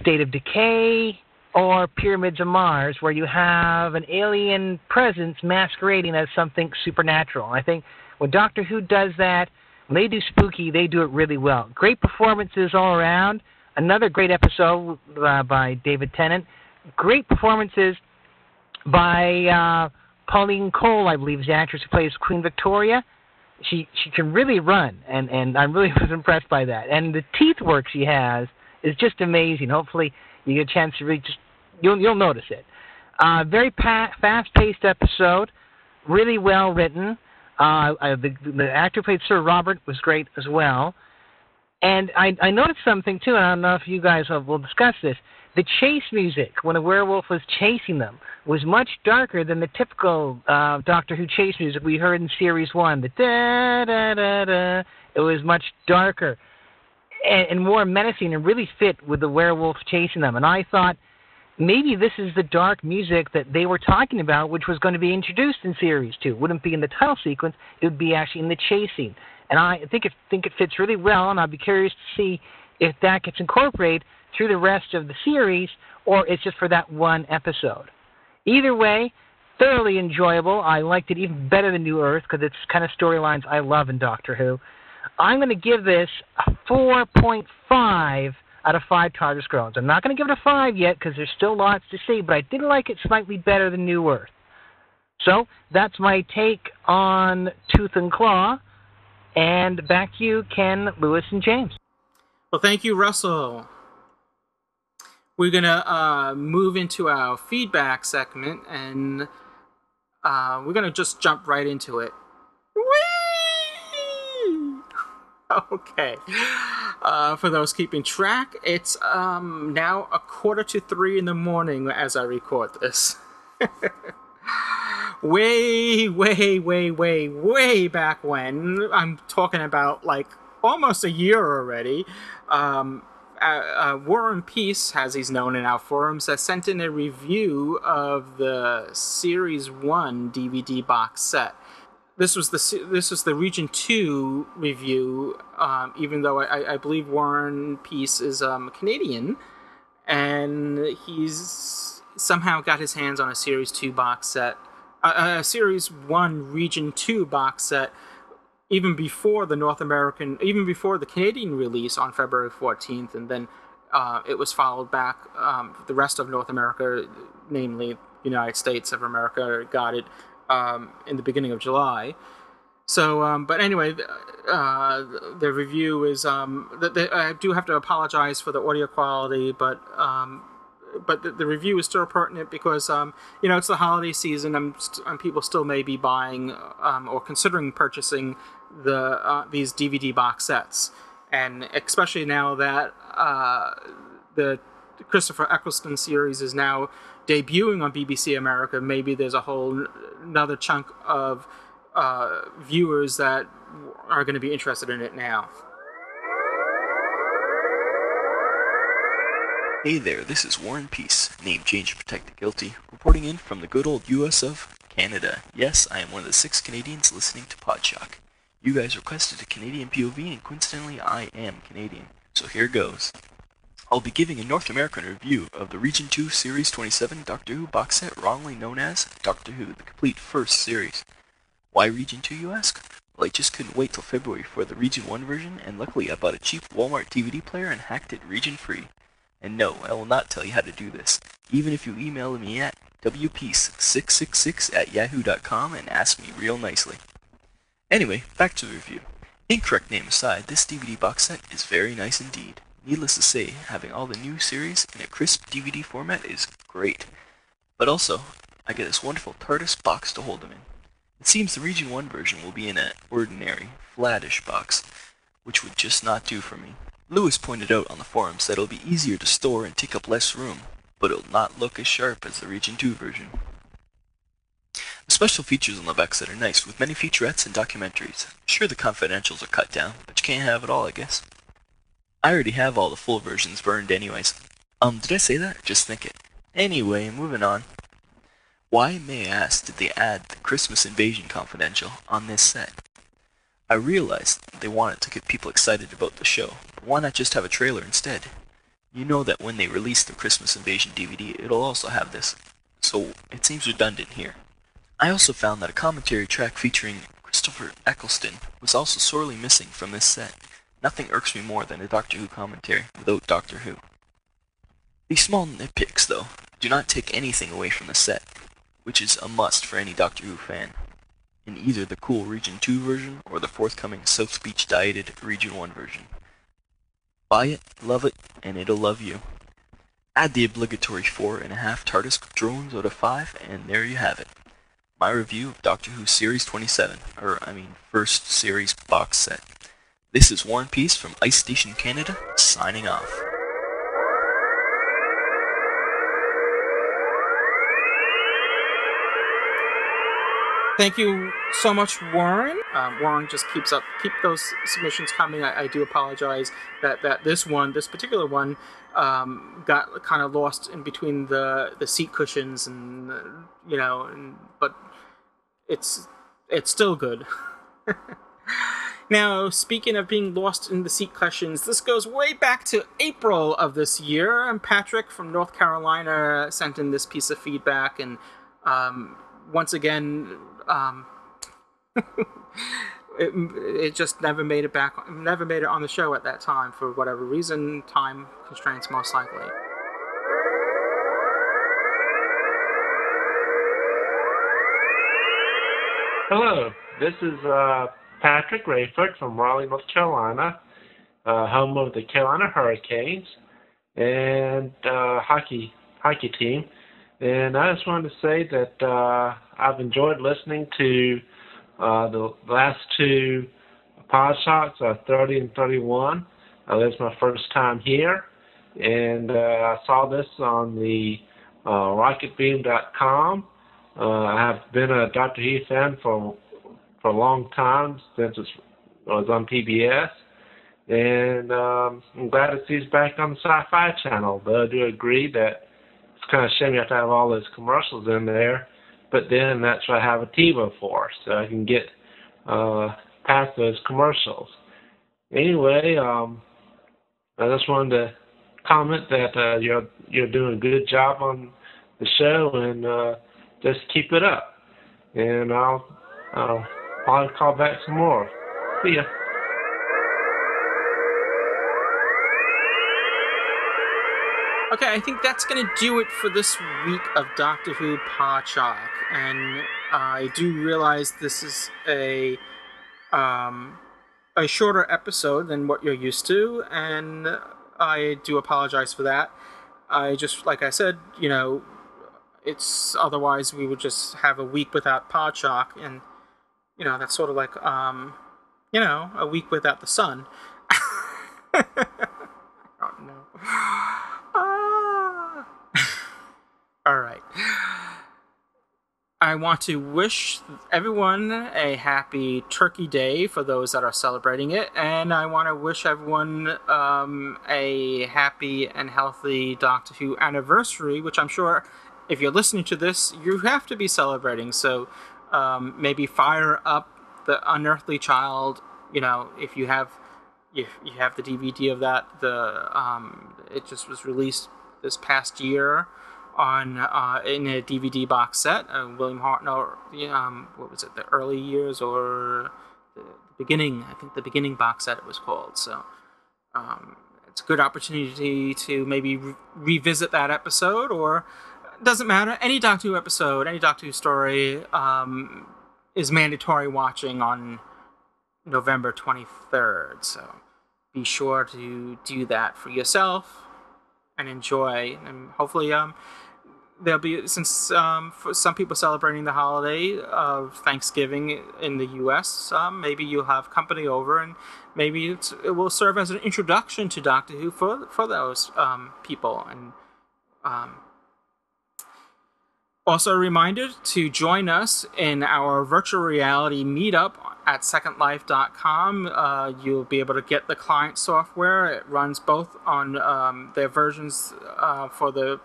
State of Decay, or Pyramids of Mars, where you have an alien presence masquerading as something supernatural. I think when Doctor Who does that, when they do spooky, they do it really well. Great performances all around. Another great episode by David Tennant. Great performances by Pauline Cole, I believe, is the actress who plays Queen Victoria. She can really run, and I really was impressed by that. And the teeth work she has is just amazing. Hopefully you get a chance to really just you'll notice it. Very fast-paced episode, really well written. The actor who played Sir Robert was great as well. And I noticed something too, and I don't know if you guys will discuss this. The chase music when a werewolf was chasing them was much darker than the typical Doctor Who chase music we heard in Series 1. The da-da-da-da. It was much darker and more menacing and really fit with the werewolf chasing them. And I thought maybe this is the dark music that they were talking about, which was going to be introduced in Series 2. It wouldn't be in the title sequence. It would be actually in the chasing. And I think it fits really well, and I'd be curious to see if that gets incorporated through the rest of the series, or it's just for that one episode. Either way, thoroughly enjoyable. I liked it even better than New Earth, because it's kind of storylines I love in Doctor Who. I'm going to give this a 4.5 out of 5 TARDIS groans. I'm not going to give it a 5 yet, because there's still lots to see, but I did like it slightly better than New Earth. So, that's my take on Tooth and Claw, and back to you, Ken, Louis, and James. Well, thank you, Russell. We're going to move into our feedback segment, and we're going to just jump right into it. Whee! Okay. For those keeping track, it's now 2:45 in the morning as I record this. way back when, I'm talking about like almost a year already, War and Peace, as he's known in our forums, has sent in a review of the Series 1 DVD box set. This was the Region 2 review, even though I believe War and Peace is Canadian, and he's somehow got his hands on a Series 2 box set, a Series 1 Region 2 box set, even before the North American, even before the Canadian release on February 14th, and then it was followed back. The rest of North America, namely United States of America, got it in the beginning of July. So, but anyway, the review is. I do have to apologize for the audio quality, but the review is still pertinent because, it's the holiday season and people still may be buying or considering purchasing these DVD box sets. And especially now that the Christopher Eccleston series is now debuting on BBC America, maybe there's a whole another chunk of viewers that are going to be interested in it now. Hey there, this is War and Peace, name change to protect the guilty, reporting in from the good old US of Canada. Yes, I am one of the 6 Canadians listening to Podshock. You guys requested a Canadian POV, and coincidentally I am Canadian, so here goes. I'll be giving a North American review of the Region 2 Series 27 Doctor Who box set, wrongly known as Doctor Who, the complete first series. Why Region 2, you ask? Well, I just couldn't wait till February for the Region 1 version, and luckily I bought a cheap Walmart DVD player and hacked it region free. And no, I will not tell you how to do this, even if you email me at wpeace666@yahoo.com and ask me real nicely. Anyway, back to the review. Incorrect name aside, this DVD box set is very nice indeed. Needless to say, having all the new series in a crisp DVD format is great. But also, I get this wonderful TARDIS box to hold them in. It seems the Region 1 version will be in an ordinary, flattish box, which would just not do for me. Lewis pointed out on the forums that it'll be easier to store and take up less room, but it'll not look as sharp as the Region 2 version. The special features on the back set are nice, with many featurettes and documentaries. Sure, the confidentials are cut down, but you can't have it all, I guess. I already have all the full versions burned anyways. Did I say that? Just think it. Anyway, moving on. Why, may I ask, did they add the Christmas Invasion Confidential on this set? I realized they wanted to get people excited about the show, but why not just have a trailer instead? you know that when they release the Christmas Invasion DVD, it'll also have this, so it seems redundant here. I also found that a commentary track featuring Christopher Eccleston was also sorely missing from this set. Nothing irks me more than a Doctor Who commentary without Doctor Who. These small nitpicks, though, do not take anything away from the set, which is a must for any Doctor Who fan, in either the cool Region 2 version or the forthcoming South Beach dieted Region 1 version. Buy it, love it, and it'll love you. Add the obligatory 4.5 TARDIS drones out of 5, and there you have it. My review of Doctor Who Series 27, or I mean First Series Box Set. This is War and Peace from Ice Station Canada, signing off. Thank you so much, Warren. Warren just keep those submissions coming. I do apologize that this particular one, got kind of lost in between the seat cushions and but it's still good. Now, speaking of being lost in the seat cushions, this goes way back to April of this year, and Patrick from North Carolina sent in this piece of feedback, and once again. It just never made it on the show at that time for whatever reason, time constraints most likely. Hello, this is Patrick Rayford from Raleigh, North Carolina, home of the Carolina Hurricanes and hockey team. And I just wanted to say that I've enjoyed listening to the last two pod shots, 30 and 31. That's my first time here. And I saw this on the rocketbeam.com. I've been a Doctor Who fan for a long time, since it was on PBS. And I'm glad to see it's back on the Sci-Fi Channel, though I do agree that kind of shame you have to have all those commercials in there, but then that's what I have a TiVo for, so I can get past those commercials. Anyway, I just wanted to comment that you're doing a good job on the show, and just keep it up. And I'll call back some more. See ya. Okay, I think that's going to do it for this week of Doctor Who Podchalk, and I do realize this is a shorter episode than what you're used to, and I do apologize for that. I just, like I said, it's otherwise we would just have a week without Podchalk, and that's sort of like a week without the sun. I don't know. All right. I want to wish everyone a happy Turkey Day for those that are celebrating it, and I want to wish everyone a happy and healthy Doctor Who anniversary, which I'm sure if you're listening to this, you have to be celebrating. So maybe fire up the Unearthly Child, if you have the DVD of that. It just was released this past year on in a DVD box set. William Hartnell, what was it, the early years or the beginning? I think the beginning box set it was called. So it's a good opportunity to maybe revisit that episode, or it doesn't matter. Any Doctor Who episode, any Doctor Who story is mandatory watching on November 23rd. So be sure to do that for yourself and enjoy. And hopefully, there'll be, since for some people celebrating the holiday of Thanksgiving in the U.S., maybe you'll have company over, and maybe it will serve as an introduction to Doctor Who for those people. And also a reminder to join us in our virtual reality meetup at secondlife.com. You'll be able to get the client software. It runs both on their versions for the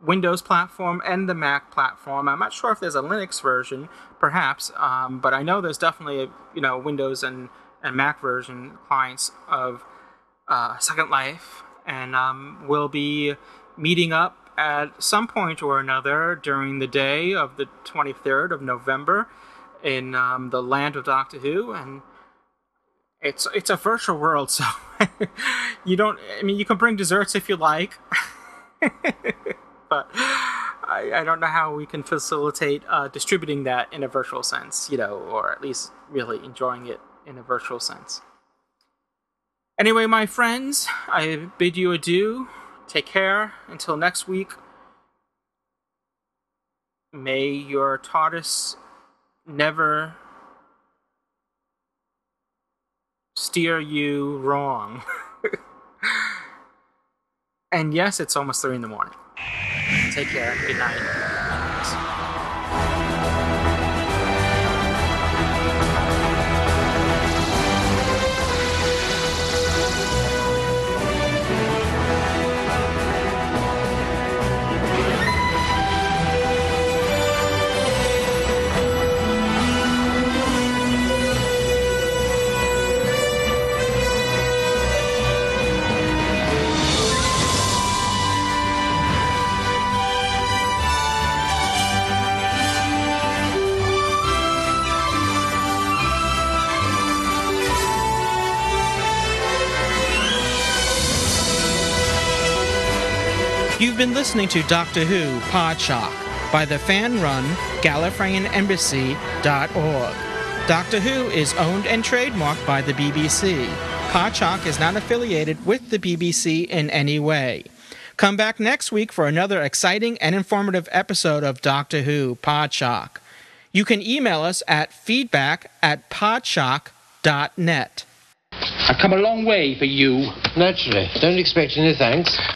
Windows platform and the Mac platform. I'm not sure if there's a Linux version, perhaps, but I know there's definitely a Windows and Mac version clients of Second Life. and we'll be meeting up at some point or another during the day of the 23rd of November in the land of Doctor Who, and it's a virtual world, so you don't, I mean, you can bring desserts if you like, but I don't know how we can facilitate distributing that in a virtual sense, you know, or at least really enjoying it in a virtual sense. Anyway, my friends, I bid you adieu. Take care. Until next week, may your TARDIS never steer you wrong. And yes, it's almost 3 in the morning. Take care. Good night. You've been listening to Doctor Who Podshock by the fan-run GallifreyanEmbassy.org. Doctor Who is owned and trademarked by the BBC. Podshock is not affiliated with the BBC in any way. Come back next week for another exciting and informative episode of Doctor Who Podshock. You can email us at feedback@podshock.net. I've come a long way for you. Naturally. Don't expect any thanks.